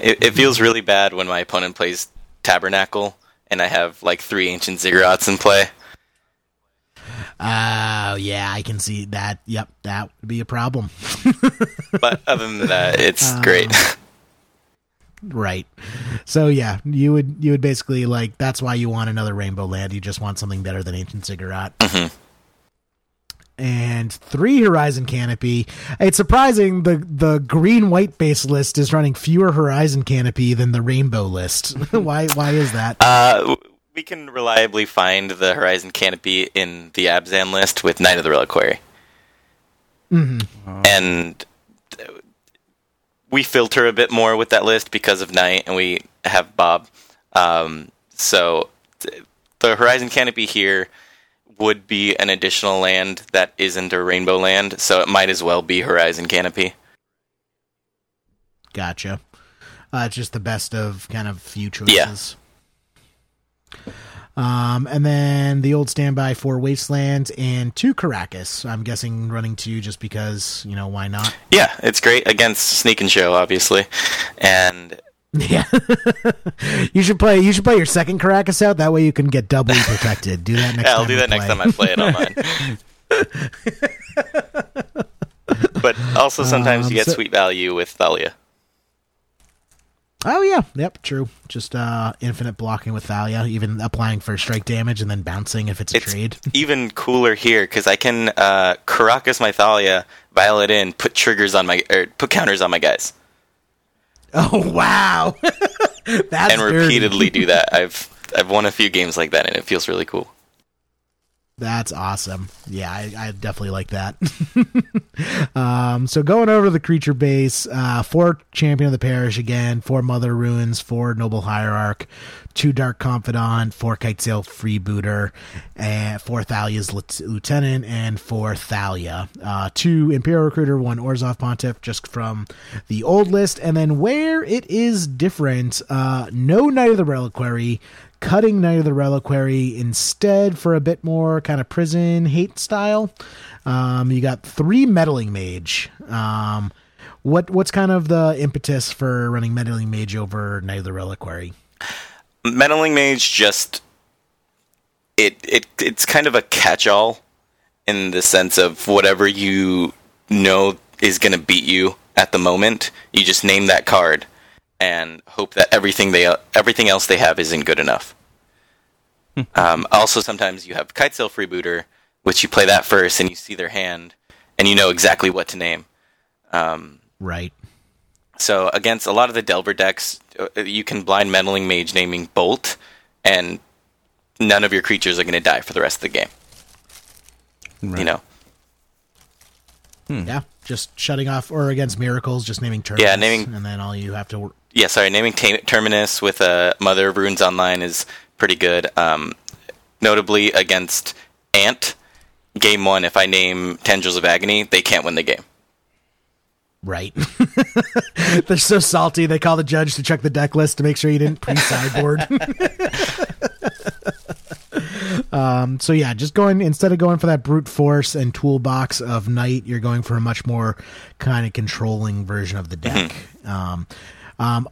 It feels really bad when my opponent plays Tabernacle and I have 3 Ancient Ziggurats in play. Yeah, I can see that. Yep, that would be a problem. But other than that, it's great. right. So yeah, you would basically like, that's why you want another Rainbow Land. You just want something better than Ancient Ziggurat. Mm-hmm. And 3 Horizon Canopy. It's surprising the green-white base list is running fewer Horizon Canopy than the Rainbow list. Why is that? We can reliably find the Horizon Canopy in the Abzan list with Knight of the Reliquary. Mm-hmm. Oh. And we filter a bit more with that list because of Knight, and we have Bob. So the Horizon Canopy here would be an additional land that isn't a Rainbow land, so it might as well be Horizon Canopy. Gotcha. It's just the best of kind of few choices. Yeah. And then the old standby 4 Wastelands and 2 Caracas. I'm guessing running 2 just because, you know, why not? Yeah, it's great against Sneak and Show, obviously. And yeah, you should play your second Caracas out. That way you can get doubly protected. Do that next. Yeah, I'll do that next time I play it online. But also sometimes you get sweet value with Thalia. Oh yeah, yep, true. Just infinite blocking with Thalia, even applying for strike damage and then bouncing if it's a trade. Even cooler here because I can Caracas my Thalia, vial it in, put counters on my guys. Oh wow! That's and repeatedly do that. I've won a few games like that, and it feels really cool. That's awesome. Yeah, I definitely like that. So going over to the creature base, 4 Champion of the Parish again, 4 Mother Ruins, 4 Noble Hierarch, 2 Dark Confidant, 4 Kitesail Freebooter, 4 Thalia's Lieutenant, and 4 Thalia. 2 Imperial Recruiter, 1 Orzhov Pontiff, just from the old list. And then where it is different, no Knight of the Reliquary, cutting Knight of the Reliquary instead for a bit more kind of prison hate style. You got 3 Meddling Mage. What's kind of the impetus for running Meddling Mage over Knight of the Reliquary? Meddling Mage just it's kind of a catch-all in the sense of whatever you know is going to beat you at the moment. You just name that card and hope that everything else they have isn't good enough. Also, sometimes you have Kitesail Freebooter, which you play that first, and you see their hand, and you know exactly what to name. Right. So against a lot of the Delver decks, you can blind Meddling Mage naming Bolt, and none of your creatures are going to die for the rest of the game. Right. You know? Yeah, just shutting off, or against Miracles, just naming Terminus, and then all you have to... Yeah, sorry, naming Terminus with a Mother of Runes online is pretty good. Notably against Ant, game 1, if I name Tendrils of Agony, they can't win the game. Right. They're so salty, they call the judge to check the deck list to make sure you didn't pre-sideboard. So yeah, just instead of going for that brute force and toolbox of Knight, you're going for a much more kind of controlling version of the deck. Mm-hmm.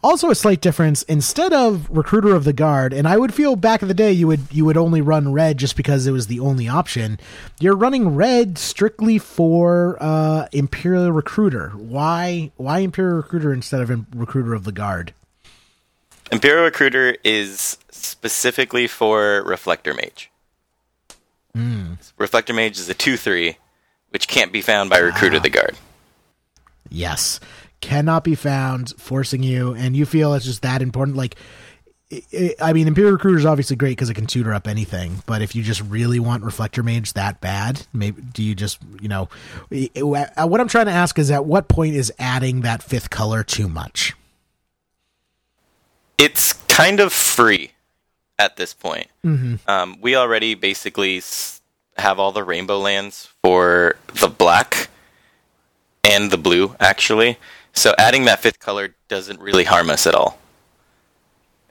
Also a slight difference, instead of Recruiter of the Guard, and I would feel back in the day you would only run red just because it was the only option, you're running red strictly for Imperial Recruiter. Why Imperial Recruiter instead of Recruiter of the Guard? Imperial Recruiter is specifically for Reflector Mage. Reflector Mage is a 2/3, which can't be found by Recruiter of the Guard. Yes. Cannot be found, forcing you, and you feel it's just that important. Like, I mean, Imperial Recruiter is obviously great because it can tutor up anything, but if you just really want Reflector Mage that bad, maybe do you just, you know... what I'm trying to ask is, at what point is adding that 5th color too much? It's kind of free at this point. Mm-hmm. We already basically have all the Rainbow lands for the black and the blue, actually. So adding that 5th color doesn't really harm us at all.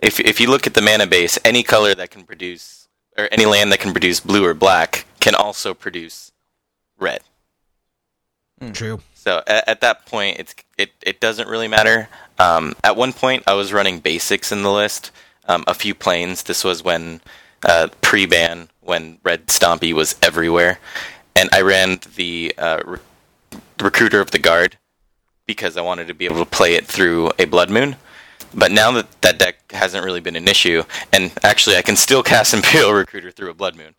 If you look at the mana base, any color that can produce, or any land that can produce blue or black, can also produce red. True. So at that point, it doesn't really matter. At one point, I was running basics in the list, a few planes. This was when pre-ban, when Red Stompy was everywhere, and I ran the Recruiter of the Guard because I wanted to be able to play it through a Blood Moon. But now that that deck hasn't really been an issue, and actually I can still cast Imperial Recruiter through a Blood Moon.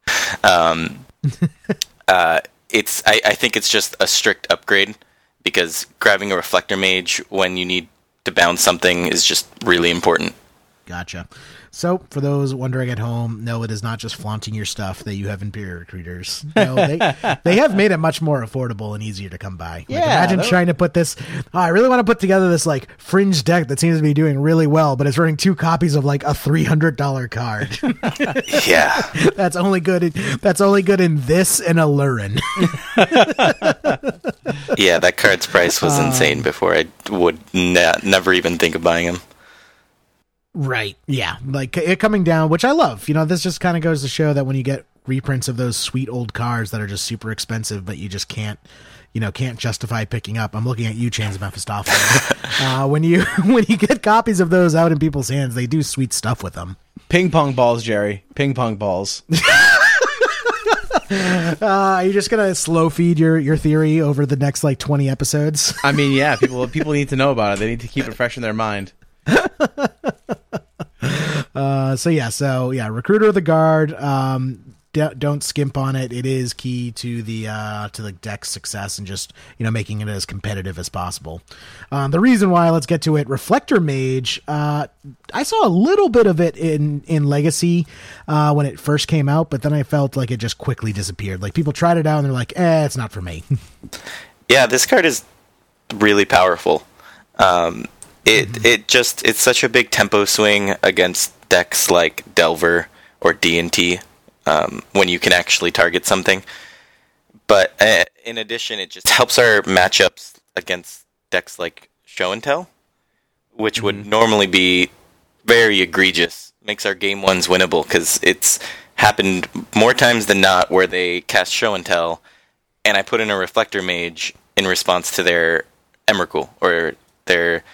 I think it's just a strict upgrade, because grabbing a Reflector Mage when you need to bounce something is just really important. Gotcha. So, for those wondering at home, no, it is not just flaunting your stuff that you have Imperial Recruiters. No, they have made it much more affordable and easier to come by. Like, yeah, imagine trying to put this, I really want to put together this like fringe deck that seems to be doing really well, but it's running two copies of like a $300 card. Yeah. That's only good in this and a Lurin. Yeah, that card's price was insane before. I would never even think of buying him. Right. Yeah. Like it coming down, which I love. You know, this just kind of goes to show that when you get reprints of those sweet old cards that are just super expensive, but you just can't justify picking up. I'm looking at you, Chains of Mephistopheles. when you get copies of those out in people's hands, they do sweet stuff with them. Ping pong balls, Jerry. Ping pong balls. Are you just gonna slow feed your theory over the next like 20 episodes? I mean, yeah, people need to know about it. They need to keep it fresh in their mind. So Recruiter of the Guard, don't skimp on it. It is key to the deck's success and just, you know, making it as competitive as possible. The reason why, let's get to it. Reflector Mage, I saw a little bit of it in Legacy when it first came out, but then I felt like it just quickly disappeared. Like, people tried it out and they're like, it's not for me. Yeah, this card is really powerful. It's such a big tempo swing against decks like Delver or D&T, when you can actually target something. But in addition, it just helps our matchups against decks like Show and Tell, which would normally be very egregious. Makes our game ones winnable, because it's happened more times than not where they cast Show and Tell, and I put in a Reflector Mage in response to their Emrakul or their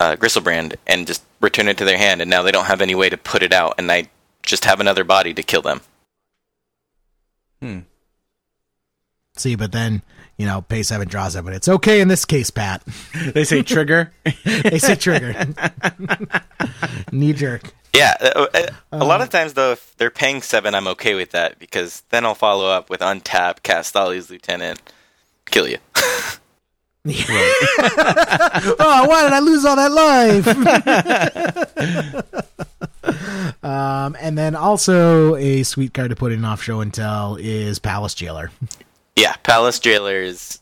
Gristlebrand, and just return it to their hand, and now they don't have any way to put it out, and I just have another body to kill them. See, but then, you know, pay 7, draw 7, but it's okay in this case, Pat. They say trigger. Knee jerk. Yeah, a lot of times, though, if they're paying 7, I'm okay with that, because then I'll follow up with untap, Castali's Lieutenant, kill you. Oh, why did I lose all that life? And then also a sweet card to put in off Show and Tell is Palace Jailer. Yeah, Palace Jailer is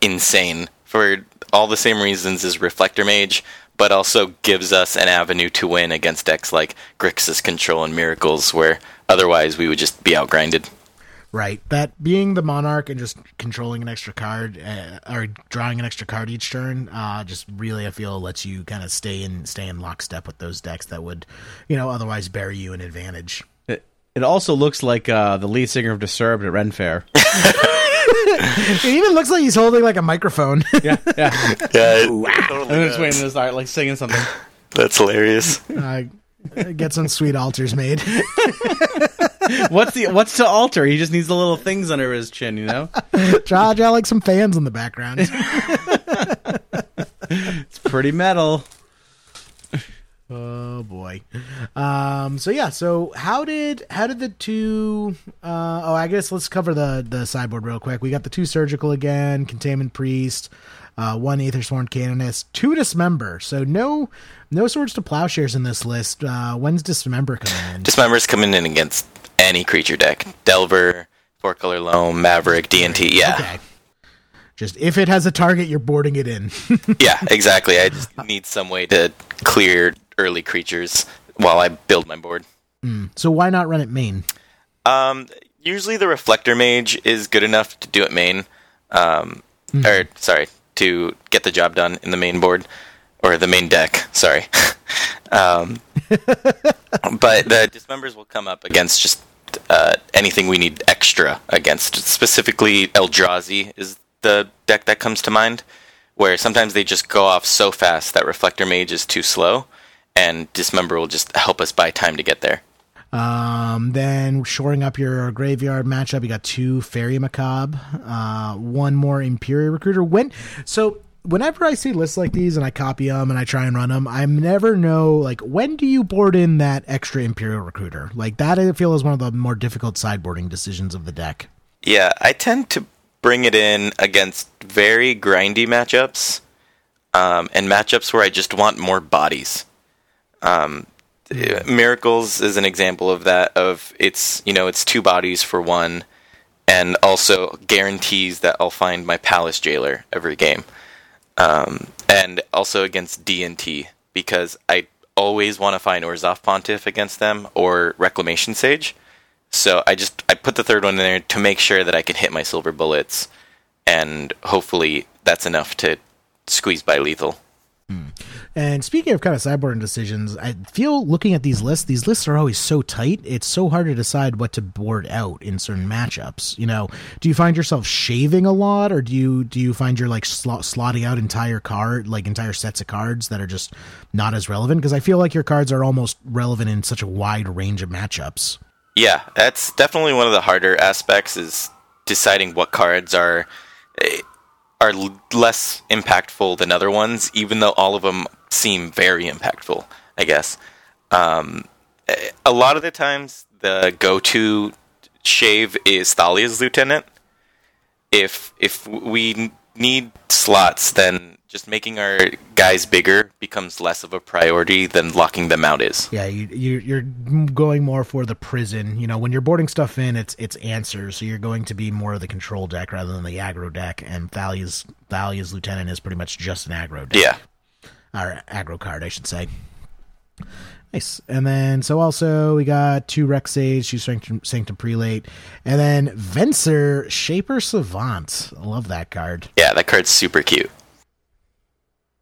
insane for all the same reasons as Reflector Mage, but also gives us an avenue to win against decks like Grixis Control and Miracles, where otherwise we would just be outgrinded. Right, that being the Monarch and just controlling an extra card, or drawing an extra card each turn, just really, I feel, lets you kind of stay in lockstep with those decks that would, you know, otherwise bury you in advantage. It also looks like the lead singer of Disturbed at Ren Fair. It even looks like he's holding like a microphone. Yeah. Wow. Totally. I'm just waiting to start like singing something. That's hilarious. Get some sweet altars made. What's to alter? He just needs the little things under his chin, you know? Draw like some fans in the background. It's pretty metal. Oh boy. So how did the two I guess let's cover the sideboard real quick. We got the two Surgical again, Containment Priest, one Aether Sworn Canonist, two Dismember. So no Swords to Plowshares in this list. When's Dismember coming in? Dismember's coming in against any creature deck. Delver, Four Color Loam, Maverick, D&T, yeah. Okay. Just if it has a target, you're boarding it in. Yeah, exactly. I just need some way to clear early creatures while I build my board. So why not run it main? Usually the Reflector Mage is good enough to do it main. To get the job done in the main board, or the main deck, sorry. But the Dismembers will come up against just anything we need extra against. Specifically, Eldrazi is the deck that comes to mind, where sometimes they just go off so fast that Reflector Mage is too slow, and Dismember will just help us buy time to get there. Then shoring up your graveyard matchup, you got two Fairy Macabre, one more Imperial Recruiter. So whenever I see lists like these and I copy them and I try and run them, I never know, like, when do you board in that extra Imperial Recruiter? Like, that I feel is one of the more difficult sideboarding decisions of the deck. Yeah, I tend to bring it in against very grindy matchups, and matchups where I just want more bodies. Miracles is an example of that, of it's, you know, it's two bodies for one, and also guarantees that I'll find my Palace Jailer every game. And also against D&T, because I always want to find Orzhov Pontiff against them, or Reclamation Sage. So I put the third one in there to make sure that I can hit my silver bullets, and hopefully that's enough to squeeze by lethal. And speaking of kind of sideboarding decisions, I feel looking at these lists are always so tight, it's so hard to decide what to board out in certain matchups. You know, do you find yourself shaving a lot, or do you find you're like slotting out entire sets of cards that are just not as relevant? Because I feel like your cards are almost relevant in such a wide range of matchups. Yeah, that's definitely one of the harder aspects, is deciding what cards are less impactful than other ones, even though all of them seem very impactful, I guess. A lot of the times, the go-to shave is Thalia's Lieutenant. If we need slots, then just making our guys bigger becomes less of a priority than locking them out is. Yeah, you're going more for the prison. You know, when you're boarding stuff in, it's answers, so you're going to be more of the control deck rather than the aggro deck, and Thalia's Lieutenant is pretty much just an aggro deck. Yeah. Or aggro card, I should say. Nice. And then, so also, we got 2 Rex Sage, 2 Sanctum Prelate, and then Venser, Shaper Savant. I love that card. Yeah, that card's super cute.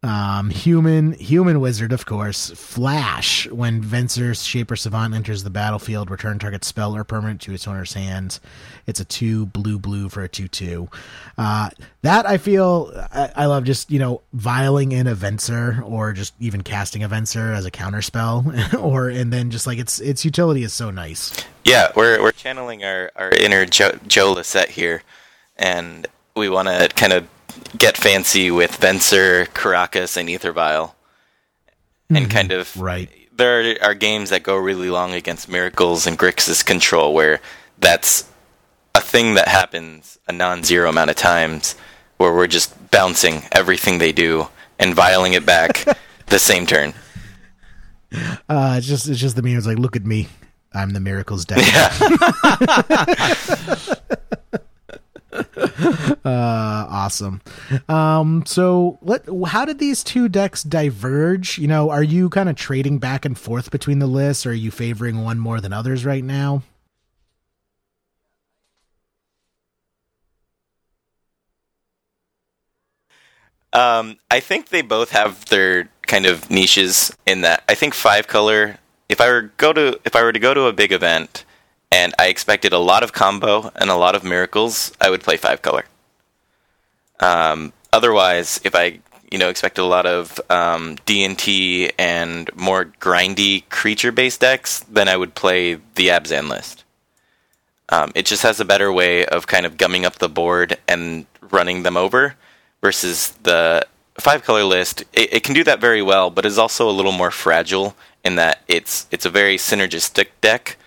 Human Wizard, of course. Flash: when Venser, Shaper Savant enters the battlefield, return target spell or permanent to its owner's hand. It's a 2/blue/blue for a 2/2. That I feel I love, just, you know, vialing in a Venser, or just even casting a Venser as a counter spell, or and then just like its utility is so nice. Yeah, we're channeling our inner Joe Lissette here, and we want to kind of get fancy with Venser, Caracas, and Aether Vial. And kind of... Right. There are games that go really long against Miracles and Grixis Control, where that's a thing that happens a non-zero amount of times, where we're just bouncing everything they do and vialing it back the same turn. It's just the memes like, look at me, I'm the Miracles deck. Yeah. Awesome. So how did these two decks diverge? You know, are you kind of trading back and forth between the lists, or are you favoring one more than others right now? I think they both have their kind of niches in that. I think 5-color, if I were to go to a big event and I expected a lot of combo and a lot of Miracles, I would play 5-color. Otherwise, if I, you know, expected a lot of D&T and more grindy creature-based decks, then I would play the Abzan list. It just has a better way of kind of gumming up the board and running them over, versus the 5-color list. It can do that very well, but is also a little more fragile in that it's a very synergistic deck,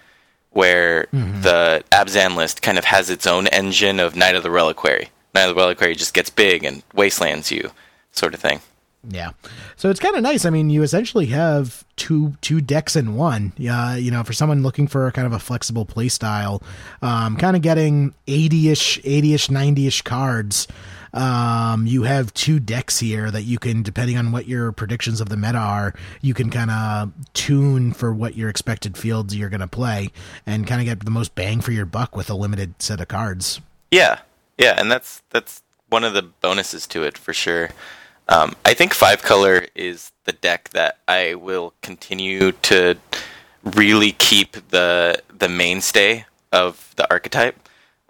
where the Abzan list kind of has its own engine of Knight of the Reliquary. Knight of the Reliquary just gets big and wastelands you, sort of thing. Yeah. So it's kind of nice. I mean, you essentially have two decks in one. You know, for someone looking for kind of a flexible play style, kind of getting 80-ish, 90-ish cards, you have two decks here that you can, depending on what your predictions of the meta are, you can kind of tune for what your expected fields you're going to play, and kind of get the most bang for your buck with a limited set of cards. Yeah, and that's one of the bonuses to it, for sure. I think 5-color is the deck that I will continue to really keep the mainstay of the archetype.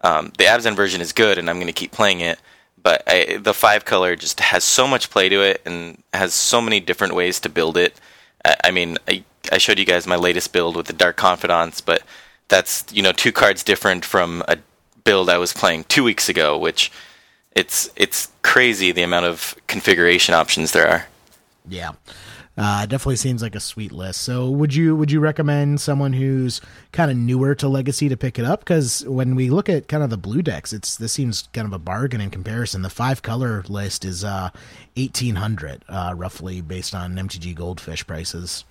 The Abzan version is good, and I'm going to keep playing it. But the 5-color just has so much play to it, and has so many different ways to build it. I mean, I showed you guys my latest build with the Dark Confidants, but that's, you know, 2 cards different from a build I was playing 2 weeks ago, which It's crazy the amount of configuration options there are. Yeah. Definitely seems like a sweet list. So would you recommend someone who's kind of newer to Legacy to pick it up? Because when we look at kind of the blue decks, this seems kind of a bargain in comparison. The 5-color list is 1,800 roughly based on MTG Goldfish prices.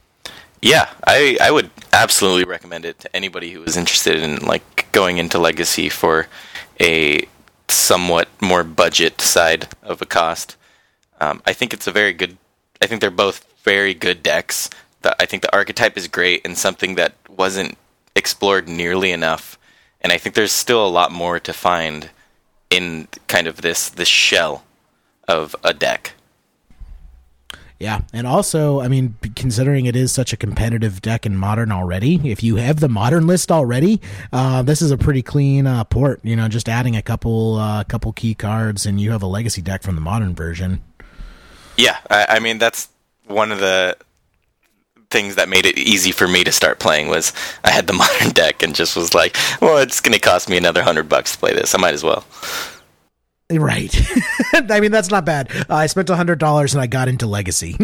Yeah, I would absolutely recommend it to anybody who is interested in like going into Legacy for a somewhat more budget side of a cost. I think they're both very good decks. I think the archetype is great and something that wasn't explored nearly enough. And I think there's still a lot more to find in kind of this shell of a deck. Yeah, and also, I mean, considering it is such a competitive deck in Modern already, if you have the Modern list already, this is a pretty clean port. You know, just adding a couple key cards, and you have a Legacy deck from the Modern version. Yeah, I mean, that's one of the things that made it easy for me to start playing was I had the Modern deck and just was like, well, it's going to cost me another $100 to play this. I might as well. Right. I mean, that's not bad. I spent $100 and I got into Legacy.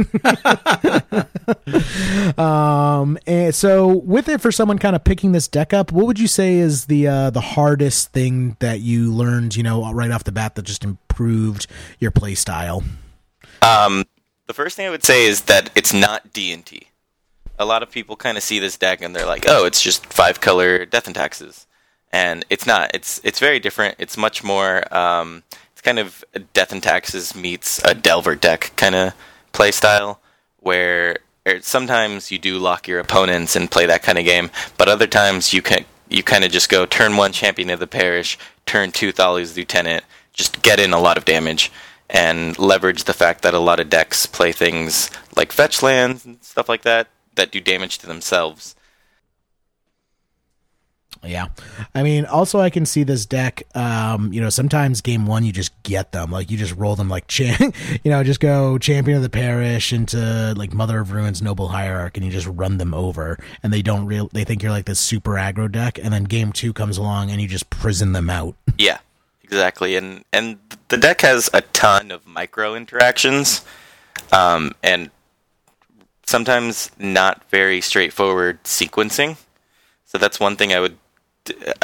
And so with it, for someone kind of picking this deck up, what would you say is the hardest thing that you learned, you know, right off the bat that just improved your play style? The first thing I would say is that it's not D&T. A lot of people kind of see this deck and they're like, oh, it's just 5-color Death and Taxes. And it's not. It's very different. It's much more, it's kind of Death and Taxes meets a Delver deck kind of play style, where sometimes you do lock your opponents and play that kind of game, but other times you kind of just go turn 1 Champion of the Parish, turn 2 Thali's Lieutenant, just get in a lot of damage, and leverage the fact that a lot of decks play things like fetch lands and stuff like that that do damage to themselves. Yeah. I mean, also I can see this deck, you know, sometimes game one, you just get them. Like, you just roll them like, you know, just go Champion of the Parish into, like, Mother of Ruins, Noble Hierarch, and you just run them over. And they don't they think you're, like, this super aggro deck, and then game two comes along and you just prison them out. Yeah, exactly. And the deck has a ton of micro interactions, and sometimes not very straightforward sequencing. So that's one thing I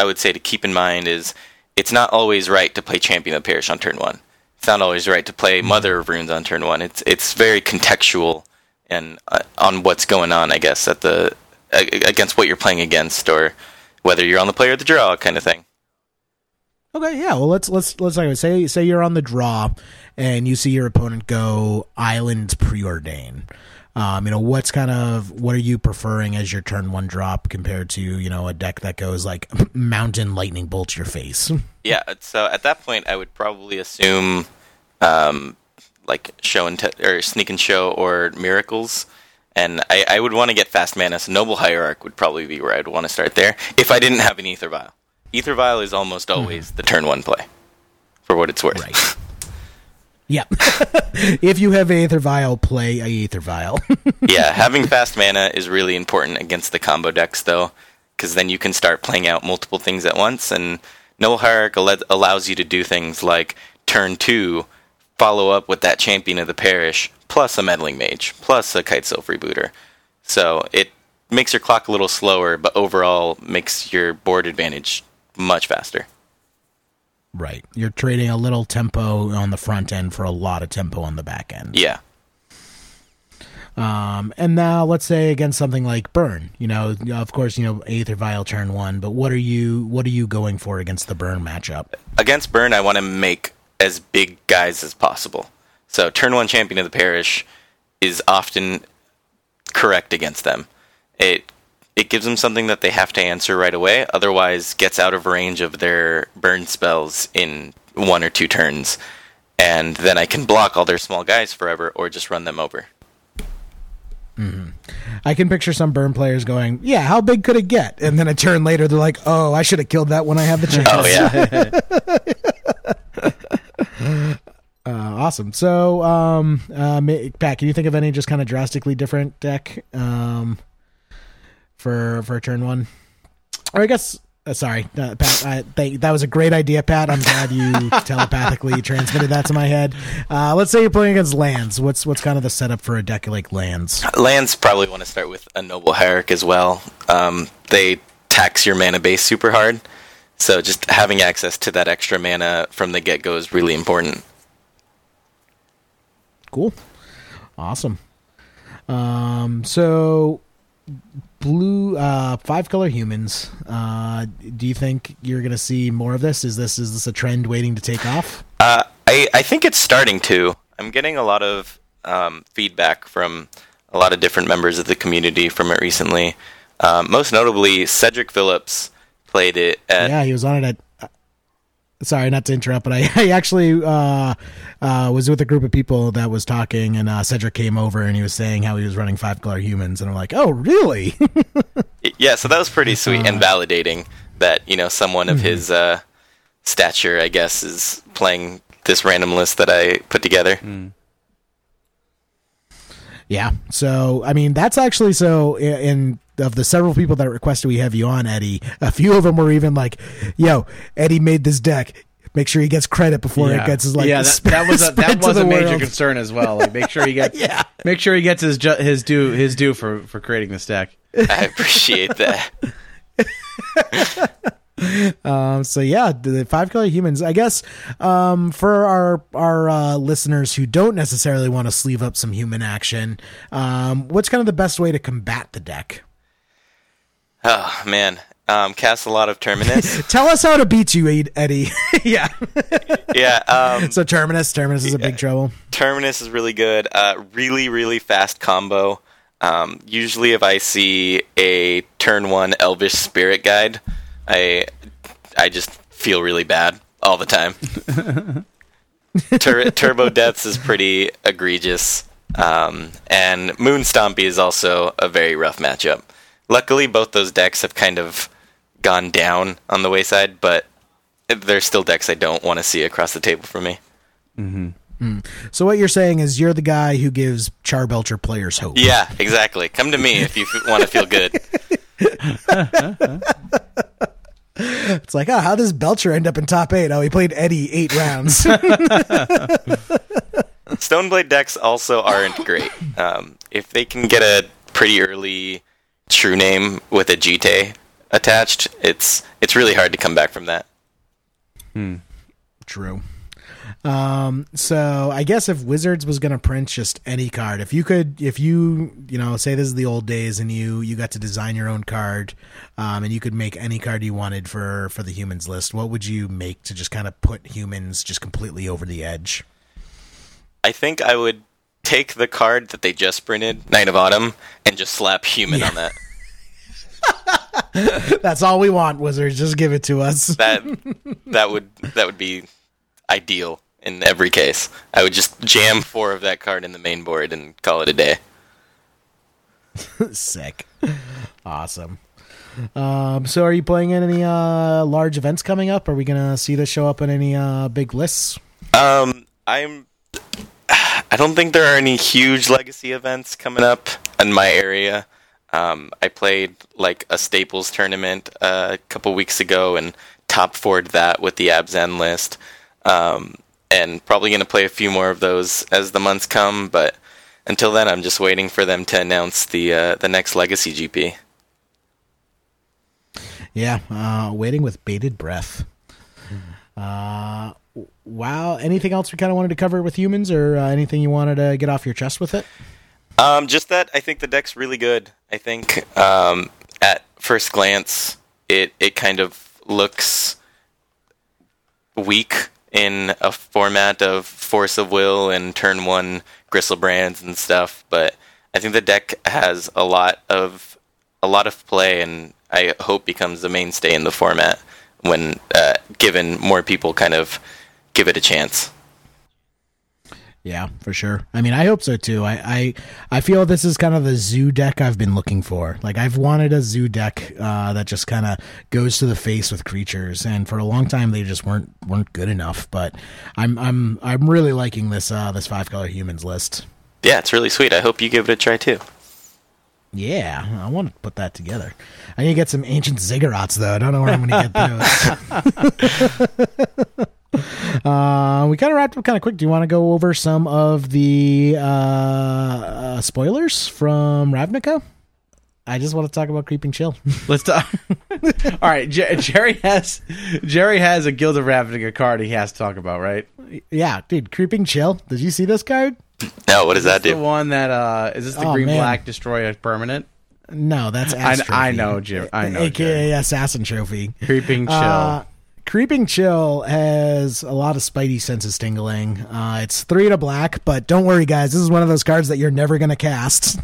would say to keep in mind is it's not always right to play Champion of the Parish on turn 1. It's not always right to play Mother of Runes on turn 1. It's very contextual and on what's going on, I guess, against what you're playing against, or whether you're on the play or the draw kind of thing. Okay, yeah. Well, let's say you're on the draw and you see your opponent go Island Preordain. You know, what are you preferring as your turn 1 drop compared to, you know, a deck that goes like Mountain Lightning Bolt your face? Yeah, so at that point, I would probably assume like Sneak and Show or Miracles, and I would want to get fast mana. So Noble Hierarch would probably be where I'd want to start there if I didn't have an Aether Vial. Aether Vial is almost always the turn 1 play, for what it's worth. Right. Yeah. If you have Aether Vial, play an Aether Vial. Yeah, having fast mana is really important against the combo decks, though, because then you can start playing out multiple things at once, and Noble Hierarch allows you to do things like turn 2, follow up with that Champion of the Parish, plus a Meddling Mage, plus a Kitesail Freebooter. So it makes your clock a little slower, but overall makes your board advantage much faster. Right. You're trading a little tempo on the front end for a lot of tempo on the back end. Yeah. And now let's say against something like Burn, you know, of course, you know, Aether Vial turn 1, but what are you going for against the Burn matchup? Against Burn, I want to make as big guys as possible. So turn 1 Champion of the Parish is often correct against them. It gives them something that they have to answer right away, otherwise gets out of range of their burn spells in 1 or 2 turns, and then I can block all their small guys forever or just run them over. Mm-hmm. I can picture some burn players going, yeah, how big could it get? And then a turn later, they're like, oh, I should have killed that when I had the chance. Oh, yeah. Awesome. So, Pat, can you think of any just kind of drastically different deck for turn 1? Or I guess Sorry, Pat. That was a great idea, Pat. I'm glad you telepathically transmitted that to my head. Let's say you're playing against lands. What's kind of the setup for a deck like lands? Lands probably want to start with a Noble Hierarch as well. They tax your mana base super hard, so just having access to that extra mana from the get-go is really important. Cool, awesome. So. Blue, 5-color humans. Do you think you're going to see more of this? Is this a trend waiting to take off? I think it's starting to. I'm getting a lot of feedback from a lot of different members of the community from it recently. Most notably, Cedric Phillips played it. Yeah, he was on it at... Sorry, not to interrupt, but I actually was with a group of people that was talking, and Cedric came over and he was saying how he was running 5-color humans, and I'm like, oh, really? Yeah, so that was pretty sweet and validating that, you know, someone of his stature, I guess, is playing this random list that I put together. Mm. Yeah, so, I mean, that's actually so... Of the several people that requested we have you on, Eddie, a few of them were even like, yo, Eddie made this deck. Make sure he gets credit before it gets his, like, that was a major concern as well. Like, make sure he gets his due for creating this deck. I appreciate that. So yeah, the 5-color humans, I guess, for our listeners who don't necessarily want to sleeve up some human action, what's kind of the best way to combat the deck? Oh man, cast a lot of Terminus. Tell us how to beat you, Eddie. Yeah. Yeah. So Terminus is a big trouble. Terminus is really good. Really, really fast combo. Usually if I see a turn 1 Elvish Spirit Guide, I just feel really bad all the time. Turbo Deaths is pretty egregious. And Moonstompy is also a very rough matchup. Luckily, both those decks have kind of gone down on the wayside, but they're still decks I don't want to see across the table from me. Mm-hmm. Mm. So what you're saying is you're the guy who gives Charbelcher players hope. Yeah, exactly. Come to me if you want to feel good. It's like, oh, how does Belcher end up in top 8? Oh, he played Eddie 8 rounds. Stoneblade decks also aren't great. If they can get a pretty early True Name with a Jite attached, it's really hard to come back from that. Hmm. True. So I guess if Wizards was going to print just any card, if you say this is the old days and you got to design your own card, and you could make any card you wanted for the humans list, what would you make to just kind of put humans just completely over the edge? I think I would take the card that they just printed, Night of Autumn, and just slap human on that. That's all we want, Wizards. Just give it to us. That would be ideal. In every case, I would just jam 4 of that card in the main board and call it a day. Sick. Awesome. So are you playing in any large events coming up? Are we going to see this show up in any big lists? I don't think there are any huge legacy events coming up in my area. I played like a Staples tournament a couple weeks ago and top-4'd that with the Abzan list. And probably going to play a few more of those as the months come, but until then, I'm just waiting for them to announce the next Legacy GP. Yeah, waiting with bated breath. Wow. Anything else we kind of wanted to cover with humans, or anything you wanted to get off your chest with it? Just that I think the deck's really good. I think at first glance, it kind of looks weak in a format of Force of Will and turn 1 Gristlebands and stuff, but I think the deck has a lot of play, and I hope becomes the mainstay in the format when given more people kind of give it a chance. Yeah, for sure. I mean, I hope so too. I feel this is kind of the zoo deck I've been looking for. Like, I've wanted a zoo deck that just kind of goes to the face with creatures, and for a long time they just weren't good enough. But I'm really liking this 5-color humans list. Yeah, it's really sweet. I hope you give it a try too. Yeah, I want to put that together. I need to get some ancient ziggurats, though. I don't know where I'm going to get those. We kind of wrapped up kind of quick. Do you want to go over some of the spoilers from Ravnica? I just want to talk about Creeping Chill. Let's talk. All right, Jerry has a Guild of Ravnica card he has to talk about, right? Yeah, dude, Creeping Chill. Did you see this card? No, what does that do? The one that is this the green black destroy a permanent? No, that's Ass Trophy. I know, Jerry. I know, AKA Jerry. Assassin Trophy. Creeping Chill. Creeping Chill has a lot of spidey senses tingling. It's 3 to black, but don't worry, guys. This is one of those cards that you're never going to cast.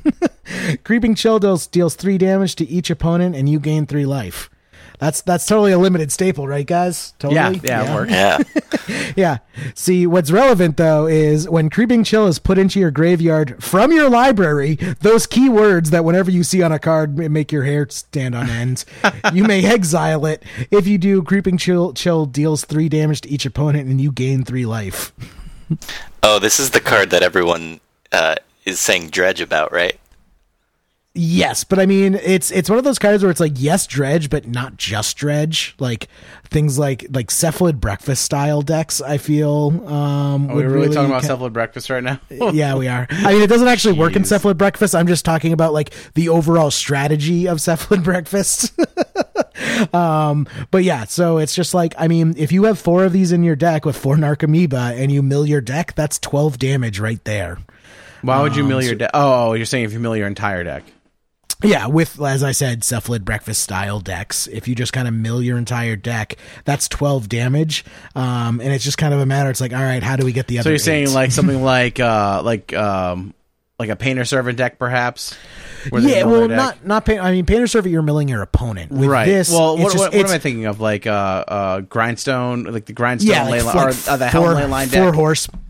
Creeping Chill deals 3 damage to each opponent, and you gain 3 life. That's totally a limited staple, right, guys? Totally. Yeah, it works. Yeah. Yeah. See, what's relevant, though, is when Creeping Chill is put into your graveyard from your library, those key words that whenever you see on a card make your hair stand on end, you may exile it. If you do, Creeping Chill deals 3 damage to each opponent, and you gain 3 life. Oh, this is the card that everyone is saying dredge about, right? Yes, but I mean, it's one of those cards where it's like, yes, dredge, but not just dredge. Like things like cephalid breakfast style decks, I feel. Are we really talking about cephalid breakfast right now? Yeah, we are. I mean, it doesn't actually work in cephalid breakfast. I'm just talking about like the overall strategy of cephalid breakfast. But yeah, so it's just like, I mean, if you have 4 of these in your deck with 4 Narcomoeba and you mill your deck, that's 12 damage right there. Why would you mill your deck? Oh, you're saying if you mill your entire deck. Yeah, with, as I said, cephalid breakfast style decks, if you just kind of mill your entire deck, that's 12 damage. And it's just kind of a matter. It's like, all right, how do we get the other? So you're 8? Saying like something like a painter servant deck, perhaps? Yeah, well, not painter. I mean, painter servant, you're milling your opponent. With right. This, well, what am I thinking of? Like grindstone, like the grindstone ley line, or the helm ley line deck.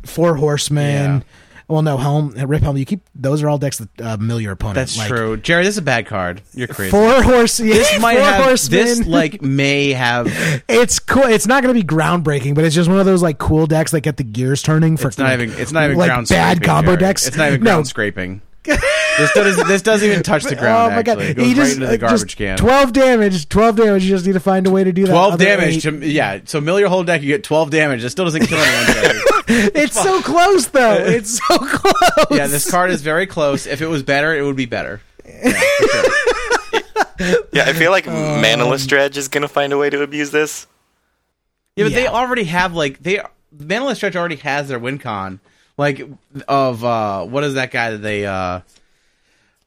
Four horsemen. Yeah. Well, no, Helm, Rip Helm, you keep... Those are all decks that mill your opponent. That's like, true. Jerry, this is a bad card. You're crazy. 4 horsemen. This like, may have... It's cool. It's not going to be groundbreaking, but it's just one of those, like, cool decks that get the gears turning for... It's not even like ground scraping, bad combo Jerry. Decks. It's not even ground scraping. This doesn't even touch the ground. Oh my god! It goes right into the garbage can. 12 damage. 12 damage. You just need to find a way to do that. 12 damage. So mill your whole deck. You get 12 damage. It still doesn't kill anyone. It's so close, though. It's so close. Yeah, this card is very close. If it was better, it would be better. Yeah, for sure. Yeah, I feel like Manaless Dredge is going to find a way to abuse this. Yeah, but they already have Manaless Dredge already has their win con. Like of what is that guy that they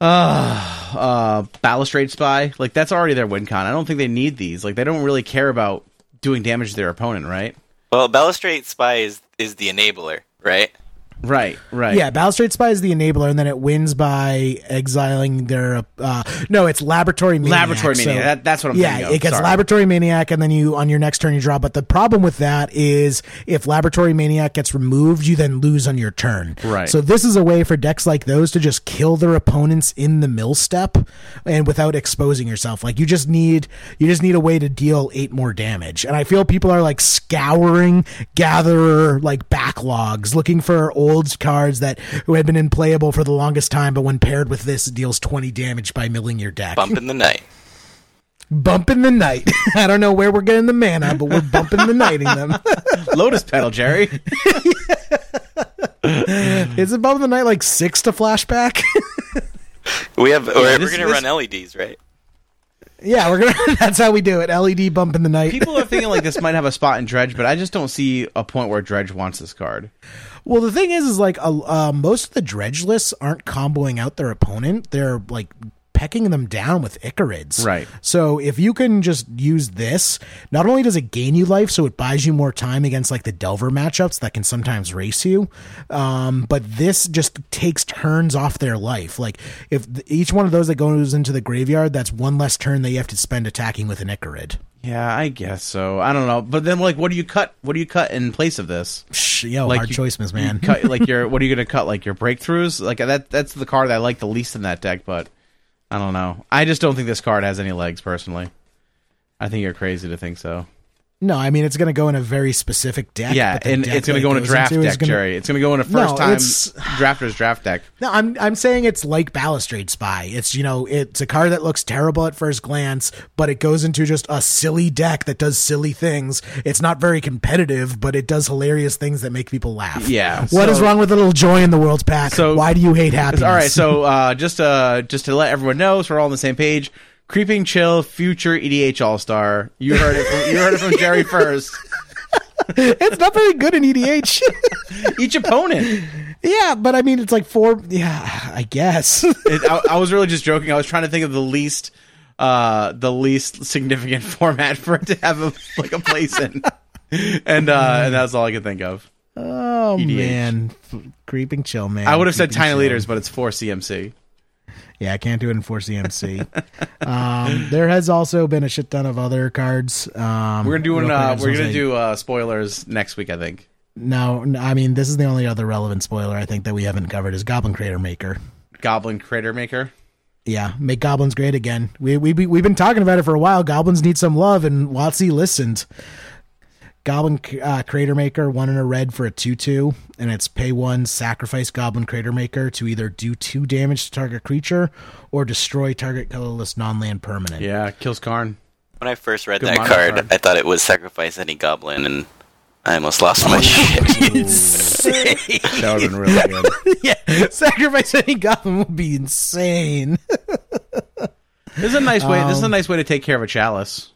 Balustrade Spy? Like that's already their win con. I don't think they need these. Like they don't really care about doing damage to their opponent, right? Well, Balustrade Spy is the enabler, right? Right. Yeah, Balustrade Spy is the enabler, and then it wins by exiling their... no, it's Laboratory Maniac. That's what I'm thinking of. Yeah, it gets Laboratory Maniac, and then you on your next turn you draw. But the problem with that is if Laboratory Maniac gets removed, you then lose on your turn. Right. So this is a way for decks like those to just kill their opponents in the mill step and without exposing yourself. Like you just need a way to deal 8 more damage. And I feel people are like scouring Gatherer like backlogs looking for old cards that who had been unplayable for the longest time, but when paired with this, it deals 20 damage by milling your deck. Bump in the night. I don't know where we're getting the mana, but we're bumping the nighting them. Lotus Petal, Jerry. Is it bump in the night like 6 to flashback? We're gonna run LEDs, right? Yeah, that's how we do it. LED bump in the night. People are thinking like this might have a spot in Dredge, but I just don't see a point where Dredge wants this card. Well, the thing is like most of the Dredge lists aren't comboing out their opponent. They're like pecking them down with Icarids. Right. So if you can just use this, not only does it gain you life, so it buys you more time against like the Delver matchups that can sometimes race you, but this just takes turns off their life. Like if each one of those that goes into the graveyard, that's 1 less turn that you have to spend attacking with an Icarid. Yeah, I guess so. I don't know, but then like, what do you cut in place of this? Yo, like, hard choices, man. Cut, like your, what are you going to cut? Like your breakthroughs? Like that's the card that I like the least in that deck, but I don't know. I just don't think this card has any legs, personally. I think you're crazy to think so. No, I mean, it's going to go in a very specific deck. Yeah, and it's going to go in a draft deck, Jerry. It's going to go in a first-time drafter's draft deck. No, I'm saying it's like Balustrade Spy. It's, you know, it's a card that looks terrible at first glance, but it goes into just a silly deck that does silly things. It's not very competitive, but it does hilarious things that make people laugh. Yeah. What is wrong with a little joy in the world's pack? So, why do you hate happiness? All right, so just to let everyone know, so we're all on the same page, Creeping Chill, future EDH All-Star. You heard it from Jerry first. It's not very good in EDH. Each opponent. Yeah, but I mean, it's like four. Yeah, I guess. I was really just joking. I was trying to think of the least significant format for it to have a place in, and that's all I could think of. Oh, EDH. Man, Creeping Chill, man. I would have said Tiny Chill. Leaders, but it's 4CMC. Yeah, I can't do it in 4CMC. There has also been a shit ton of other cards. We're gonna do spoilers next week, I think. No, I mean, this is the only other relevant spoiler I think that we haven't covered is Goblin Crater Maker. Goblin Crater Maker. Yeah, make goblins great again. We've been talking about it for a while. Goblins need some love, and Watsy listened. Goblin Crater Maker, 1 and a red for a 2/2, and it's pay 1, sacrifice Goblin Crater Maker to either do 2 damage to target creature or destroy target colorless non-land permanent. Yeah, kills Karn. When I first read that card, I thought it was sacrifice any goblin, and I almost lost my shit. That would have been really good. Yeah, sacrifice any goblin would be insane. This is a nice way to take care of a chalice.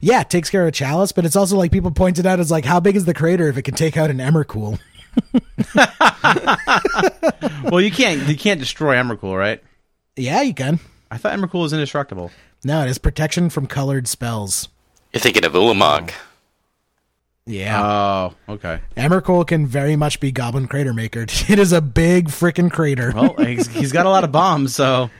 Yeah, it takes care of a chalice, but it's also like people pointed out is like, how big is the crater if it can take out an Emrakul? Well, you can't destroy Emrakul, right? Yeah, you can. I thought Emrakul was indestructible. No, it is protection from colored spells. You're thinking of Ulamog. Oh. Yeah. Oh, okay. Emrakul can very much be Goblin Crater Maker. It is a big freaking crater. Well, he's got a lot of bombs, so.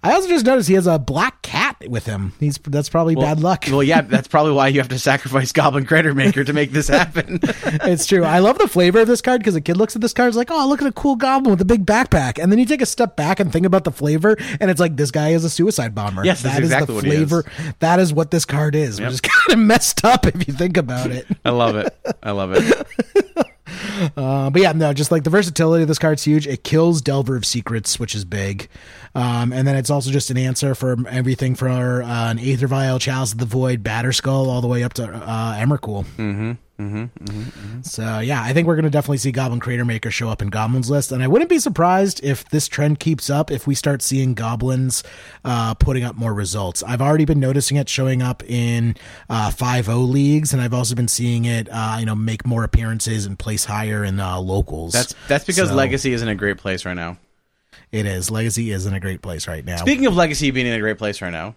I also just noticed he has a black cat with him. That's probably bad luck. Well, yeah, that's probably why you have to sacrifice Goblin Crater Maker to make this happen. It's true. I love the flavor of this card because a kid looks at this card and is like, oh, look at a cool goblin with a big backpack. And then you take a step back and think about the flavor, and it's like, this guy is a suicide bomber. Yes, that's exactly what he is. That is what this card is, yep. Which is kind of messed up if you think about it. I love it. But yeah, no, just like the versatility of this card's huge. It kills Delver of Secrets, which is big. And then it's also just an answer for everything from an Aether Vial, Chalice of the Void, Batterskull, all the way up to Emrakul. Mm-hmm. So yeah, I think we're going to definitely see Goblin Crater Maker show up in Goblin's list. And I wouldn't be surprised if this trend keeps up, if we start seeing Goblins putting up more results. I've already been noticing it showing up in 5-0 leagues, and I've also been seeing it make more appearances and place higher in locals. That's because Legacy isn't a great place right now. It is. Legacy isn't a great place right now. Speaking of Legacy being in a great place right now,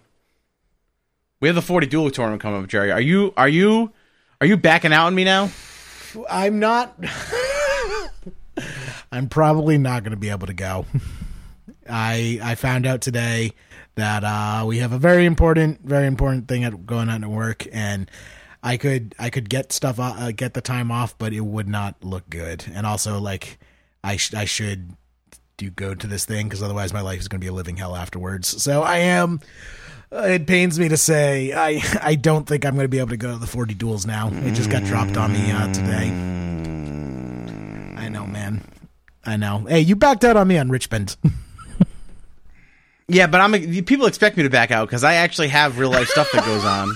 we have the 40 Duel tournament coming up, Jerry. Are you backing out on me now? I'm not. I'm probably not going to be able to go. I found out today that we have a very important thing going on at work, and I could get the time off, but it would not look good. And also, like, I should. You go to this thing because otherwise my life is going to be a living hell afterwards. So I am. It pains me to say I don't think I'm going to be able to go to the 40 duels now. It just got dropped on me today. I know, man. I know. Hey, you backed out on me on Richmond. Yeah, but people expect me to back out because I actually have real life stuff that goes on.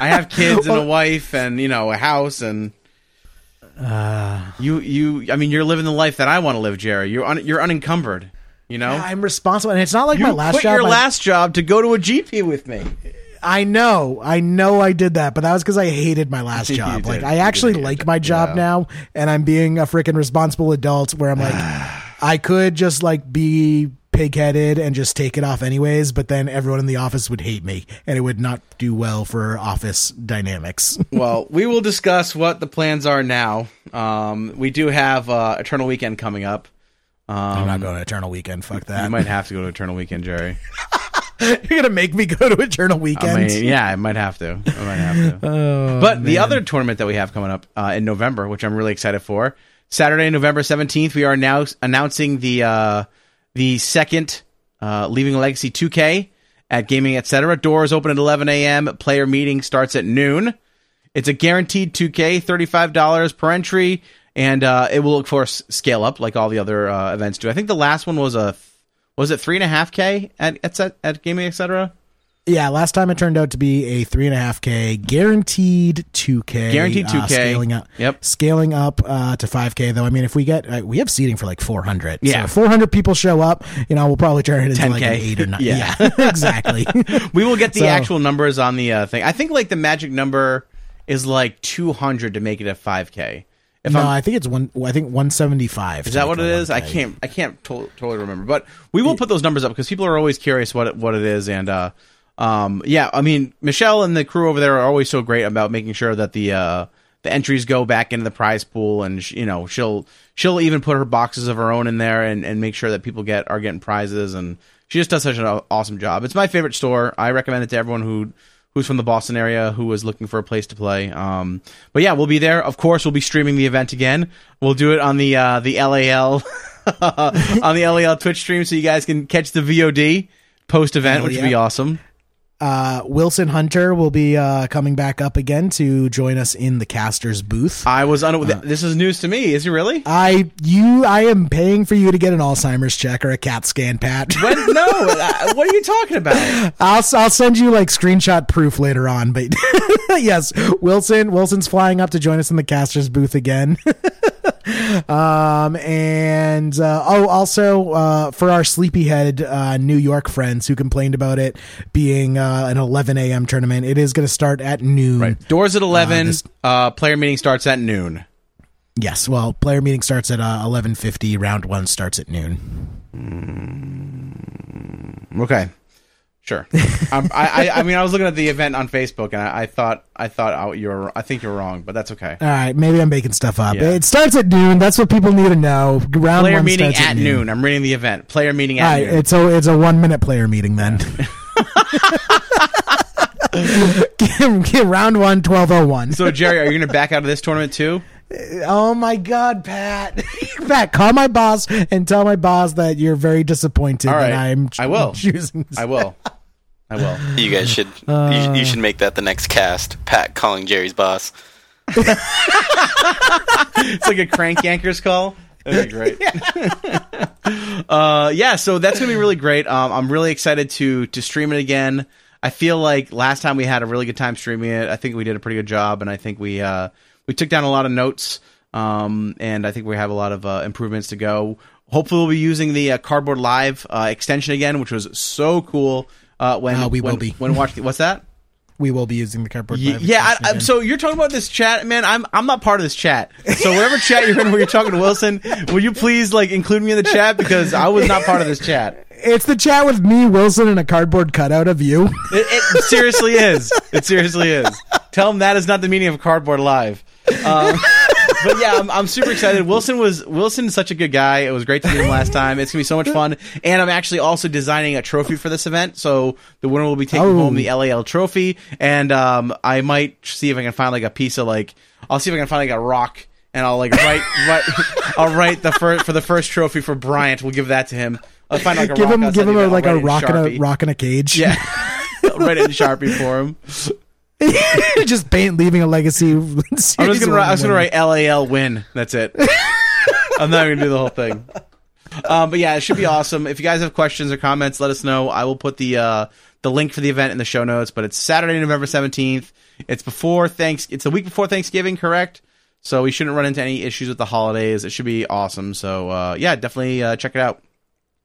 I have kids and a wife and a house and. You're living the life that I want to live, Jerry. You're unencumbered. I'm responsible, and it's not like my last job. You quit your last job to go to a GP with me. I know I did that, but that was because I hated my last job. Like, I actually like my job now, and I'm being a freaking responsible adult where I'm like, I could just like be pig-headed and just take it off anyways, but then everyone in the office would hate me, and it would not do well for office dynamics. Well, we will discuss what the plans are now. We do have Eternal Weekend coming up. I'm not going to Eternal Weekend. Fuck that. You might have to go to Eternal Weekend, Jerry. You're going to make me go to Eternal Weekend? I mean, yeah, I might have to. But man. The other tournament that we have coming up in November, which I'm really excited for, Saturday, November 17th, we are now announcing the second Leaving Legacy 2K at Gaming Etc. Doors open at 11 a.m. Player meeting starts at noon. It's a guaranteed 2K, $35 per entry, and it will, of course, scale up like all the other events do. I think the last one was was it 3.5K at Gaming Etc.? Yeah, last time it turned out to be a 3.5K guaranteed 2K. Guaranteed 2K. Scaling up. Yep. Scaling up to 5K though. I mean, if we get we have seating for like 400. Yeah. So 400 people show up, you know, we'll probably turn it into 10K. Like an 8 or 9. Yeah. Exactly. We will get the actual numbers on the thing. I think like the magic number is like 200 to make it a 5K. I think it's I think 175. Is that what it is? 1K. I can't totally remember. But we will put those numbers up because people are always curious what it is and yeah, I mean, Michelle and the crew over there are always so great about making sure that the entries go back into the prize pool, and she'll even put her boxes of her own in there and make sure that people are getting prizes, and she just does such an awesome job. It's my favorite store. I recommend it to everyone who's from the Boston area who was looking for a place to play. But yeah, we'll be there. Of course, we'll be streaming the event again. We'll do it on the LAL on the LAL Twitch stream, so you guys can catch the VOD post event, which would be awesome. Wilson Hunter will be coming back up again to join us in the casters booth. I was this is news to me. Is he really? I am paying for you to get an Alzheimer's check or a CAT scan, Pat. No, what are you talking about? I'll send you like screenshot proof later on. But yes, Wilson's flying up to join us in the casters booth again. And also for our Sleepyhead New York friends who complained about it being an 11 a.m. tournament, it is going to start at noon. Right. Doors at 11. Player meeting starts at noon. Yes, well, player meeting starts at 11:50. Round one starts at noon. Okay, sure. I mean, I was looking at the event on Facebook, and I thought I think you're wrong, but that's okay. All right, maybe I'm making stuff up. Yeah. It starts at noon. That's what people need to know. Round player one meeting starts at noon. I'm reading the event. Player meeting at noon. It's a 1 minute player meeting then. Round one, 12:01. So Jerry, are you going to back out of this tournament too? Oh my God, Pat! Pat, call my boss and tell my boss that you're very disappointed. All right, that I will. Choosing this. I will. You guys should. You should make that the next cast. Pat calling Jerry's boss. It's like a crank yankers call. That'd be great. Yeah. So that's gonna be really great. I'm really excited to stream it again. I feel like last time we had a really good time streaming it. I think we did a pretty good job, and I think we took down a lot of notes, and I think we have a lot of improvements to go. Hopefully, we'll be using the Cardboard Live extension again, which was so cool. What's that? We will be using the Cardboard Live. Yeah. So you're talking about this chat, man. I'm not part of this chat. So whatever chat you're in where you're talking to Wilson, will you please include me in the chat, because I was not part of this chat. It's the chat with me, Wilson, and a cardboard cutout of you. It seriously is. It seriously is. Tell him that is not the meaning of Cardboard Live. But yeah, I'm super excited. Wilson is such a good guy. It was great to meet him last time. It's gonna be so much fun, and I'm actually also designing a trophy for this event. So the winner will be taking home the LAL trophy, and I might see if I can find a rock, and I'll write for the first trophy for Bryant. We'll give that to him. I'll find like a give rock. Give him a rock and a rock in a cage. Yeah, I'll write it in Sharpie for him. Just paint leaving a legacy. I was gonna write LAL win. That's it. I'm not gonna do the whole thing. But yeah, it should be awesome. If you guys have questions or comments, let us know. I will put the link for the event in the show notes. But it's Saturday, November 17th. It's the week before Thanksgiving, correct? So we shouldn't run into any issues with the holidays. It should be awesome. So definitely check it out.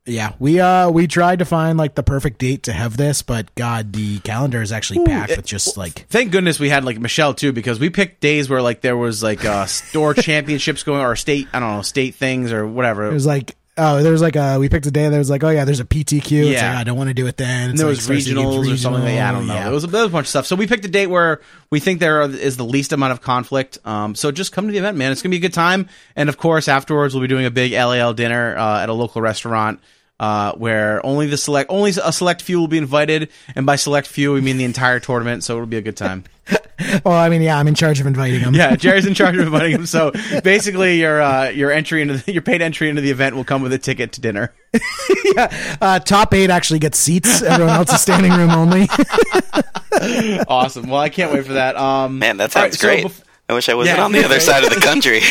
Yeah, we tried to find the perfect date to have this, but God, the calendar is actually packed with just Thank goodness we had Michelle too, because we picked days where there was store championships going, or state things or whatever. It was we picked a day that was there's a PTQ. Yeah, I don't want to do it then. And there was regionals or something. Like, I don't know. Yeah. There was a bunch of stuff. So we picked a date where we think there is the least amount of conflict. So just come to the event, man. It's gonna be a good time. And of course, afterwards we'll be doing a big LAL dinner at a local restaurant. Where only a select few will be invited, and by select few we mean the entire tournament, so it'll be a good time. Well, I mean, yeah, I'm in charge of inviting him. Yeah, Jerry's in charge of inviting him. So basically, your paid entry into the event will come with a ticket to dinner. Yeah, top 8 actually gets seats. Everyone else is standing room only. Awesome. Well, I can't wait for that. Man, that sounds great. So I wish I wasn't on the other side of the country.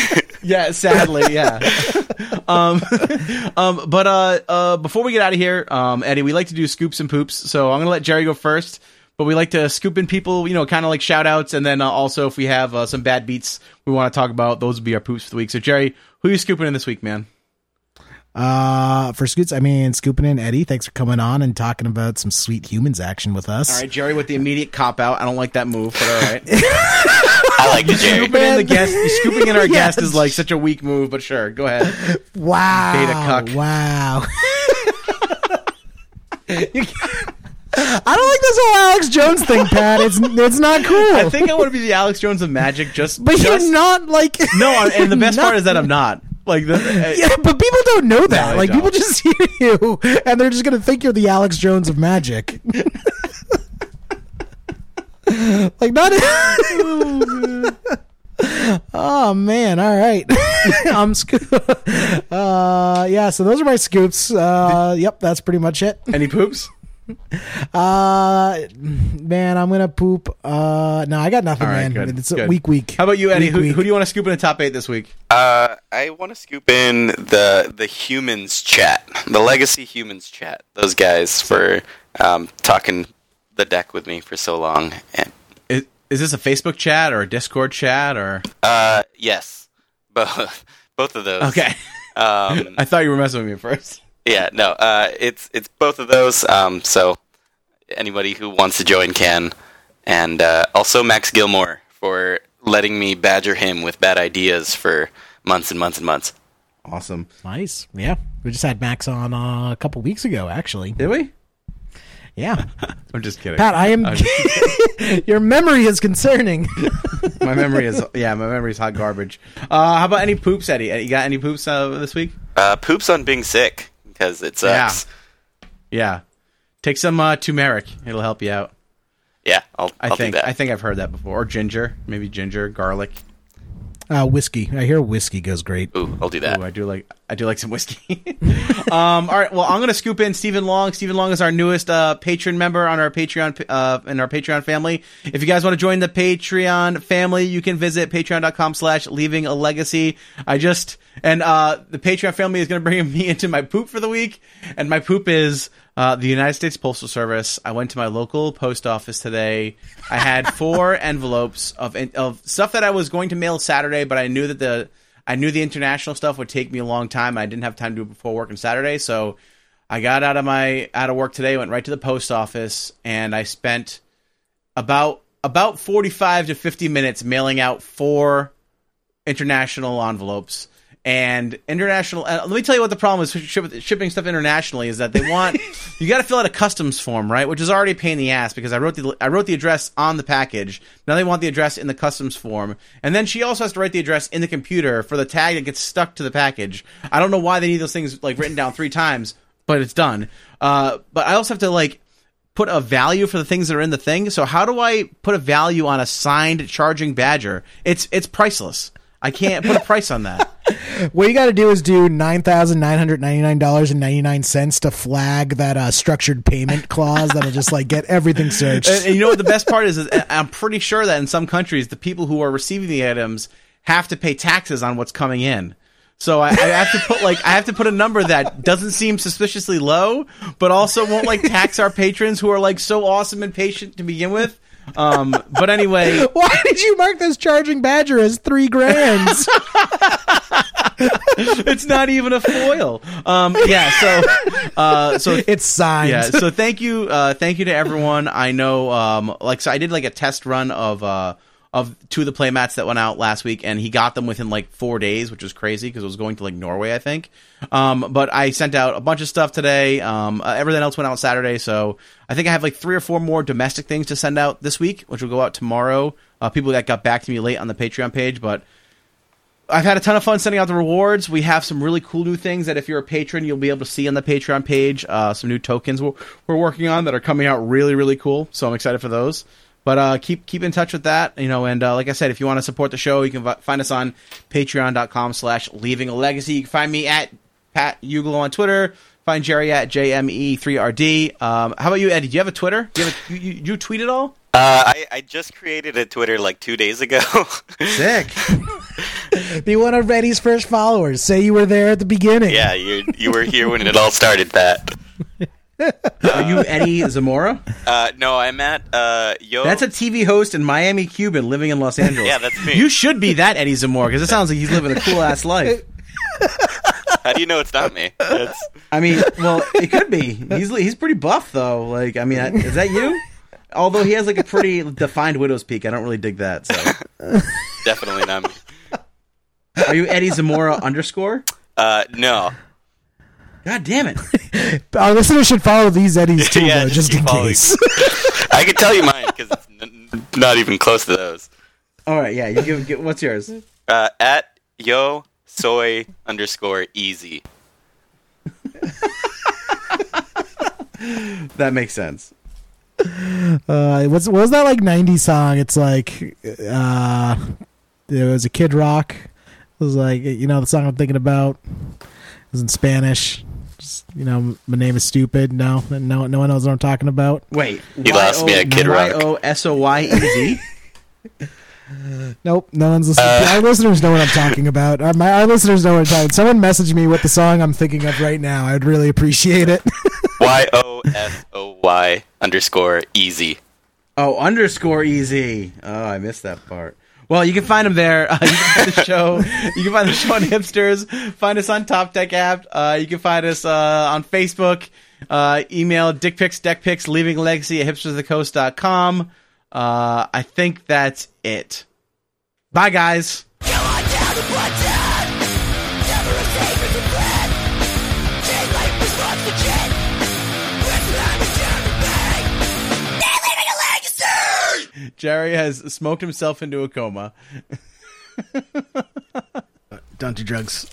Yeah, sadly, yeah. But before we get out of here, Eddie, we like to do scoops and poops. So I'm going to let Jerry go first. But we like to scoop in people, you know, kind of like shout outs. And then also if we have some bad beats we want to talk about, those would be our poops for the week. So, Jerry, who are you scooping in this week, man? For scoots, I mean, scooping in Eddie. Thanks for coming on and talking about some sweet humans action with us. All right, Jerry, with the immediate cop out. I don't like that move, but all right. I like the Jerry. Scooping in our guest is like such a weak move, but sure, go ahead. Wow. Beta cuck. Wow. I don't like this whole Alex Jones thing, Pat. It's not cool. I think I want to be the Alex Jones of magic, but you're not like. No, and the best part is that I'm not like. But people don't know that. No, like people just hear you, and they're just gonna think you're the Alex Jones of magic. Like not. Oh man! All right, I'm yeah. So those are my scoops. Yep, that's pretty much it. Any poops? Man, I'm gonna poop. No, I got nothing, right, man. Good, it's a week. How about you, Eddie? Who do you want to scoop in the top 8 this week? I want to scoop in the humans chat, the legacy humans chat. Those guys for talking the deck with me for so long. And is this a Facebook chat or a Discord chat or? Yes, both of those. Okay. I thought you were messing with me at first. Yeah, no, it's both of those, so anybody who wants to join can. And also Max Gilmore for letting me badger him with bad ideas for months and months and months. Awesome. Nice, yeah. We just had Max on a couple weeks ago, actually. Did we? Yeah. I'm just kidding. Pat, I am... Your memory is concerning. My memory is hot garbage. How about any poops, Eddie? You got any poops this week? Poops on being sick. Because it sucks. Yeah. Take some turmeric. It'll help you out. Yeah, I'll think do that. I think I've heard that before. Or ginger. Maybe ginger, garlic. Whiskey. I hear whiskey goes great. Ooh, I'll do that. Ooh, I do like some whiskey. All right, well, I'm going to scoop in Stephen Long. Stephen Long is our newest patron member on our Patreon in our Patreon family. If you guys want to join the Patreon family, you can visit patreon.com/leavingalegacy. The Patreon family is going to bring me into my poop for the week, and my poop is the United States Postal Service. I went to my local post office today. I had 4 envelopes of stuff that I was going to mail Saturday, but I knew that the international stuff would take me a long time. I didn't have time to do it before work on Saturday, so I got out of work today, went right to the post office, and I spent about 45 to 50 minutes mailing out 4 international envelopes. And international, let me tell you what the problem is with shipping stuff internationally is that they want you got to fill out a customs form, right? Which is already a pain in the ass because I wrote the address on the package. Now they want the address in the customs form, and then she also has to write the address in the computer for the tag that gets stuck to the package. I don't know why they need those things like written down 3 times, but it's done. But I also have to like put a value for the things that are in the thing. So how do I put a value on a signed charging badger? It's priceless. I can't put a price on that. What you got to do is do $9,999.99 to flag that structured payment clause that'll just like get everything searched. And you know what the best part is I'm pretty sure that in some countries the people who are receiving the items have to pay taxes on what's coming in. So I have to put a number that doesn't seem suspiciously low, but also won't like tax our patrons who are like so awesome and patient to begin with. But anyway, why did you mark this charging badger as $3,000? It's not even a foil. So it's signed. Yeah, so thank you to everyone. I know, I did like a test run of 2 of the playmats that went out last week, and he got them within like 4 days, which was crazy because it was going to like Norway, I think. But I sent out a bunch of stuff today. Everything else went out Saturday, so I think I have like 3 or 4 more domestic things to send out this week, which will go out tomorrow. People that got back to me late on the Patreon page, but I've had a ton of fun sending out the rewards. We have some really cool new things that if you're a patron, you'll be able to see on the Patreon page. Some new tokens we're working on that are coming out really, really cool, so I'm excited for those. But keep in touch with that, you know. And like I said, if you want to support the show, you can find us on patreon.com/leavingalegacy. You can find me at Pat Uglow on Twitter. Find Jerry at JME3RD. How about you, Eddie? Do you have a Twitter? Do you tweet at all? I just created a Twitter like 2 days ago. Sick. Be one of Eddie's first followers. Say you were there at the beginning. Yeah, you were here when it all started, Pat. Are you Eddie Zamora? No, I'm at Yo. That's a TV host and Miami Cuban living in Los Angeles. Yeah, that's me. You should be that Eddie Zamora, because it sounds like he's living a cool-ass life. How do you know it's not me? I mean, well, it could be. He's pretty buff, though. Like, I mean, is that you? Although he has, like, a pretty defined widow's peak. I don't really dig that, so. Definitely not me. Are you Eddie Zamora _ No. God damn it. Our listeners should follow these Eddies, too, yeah, though, just in case. I can tell you mine, because it's not even close to those. All right, yeah. You give, what's yours? At Yo Soy _easy. That makes sense. What was that, like, 90s song? It's like, it was a Kid Rock. It was like, you know, the song I'm thinking about. It was in Spanish. Just, you know, my name is stupid. No one knows what I'm talking about. Wait, you lost me at Kid Rock. YOSOYEZ. Nope, no one's listening. Our listeners know what I'm talking about. Our listeners know what I'm talking about. Someone message me what the song I'm thinking of right now. I'd really appreciate it. YOSOY _easy. Oh, _easy. Oh, I missed that part. Well, you can find them there. You can find the show. You can find the show on Hipsters. Find us on Top Deck app. You can find us on Facebook. Email dickpics, deckpics, leavinglegacy@hipstersofthecoast.com. I think that's it. Bye, guys. Jerry has smoked himself into a coma. Don't do drugs.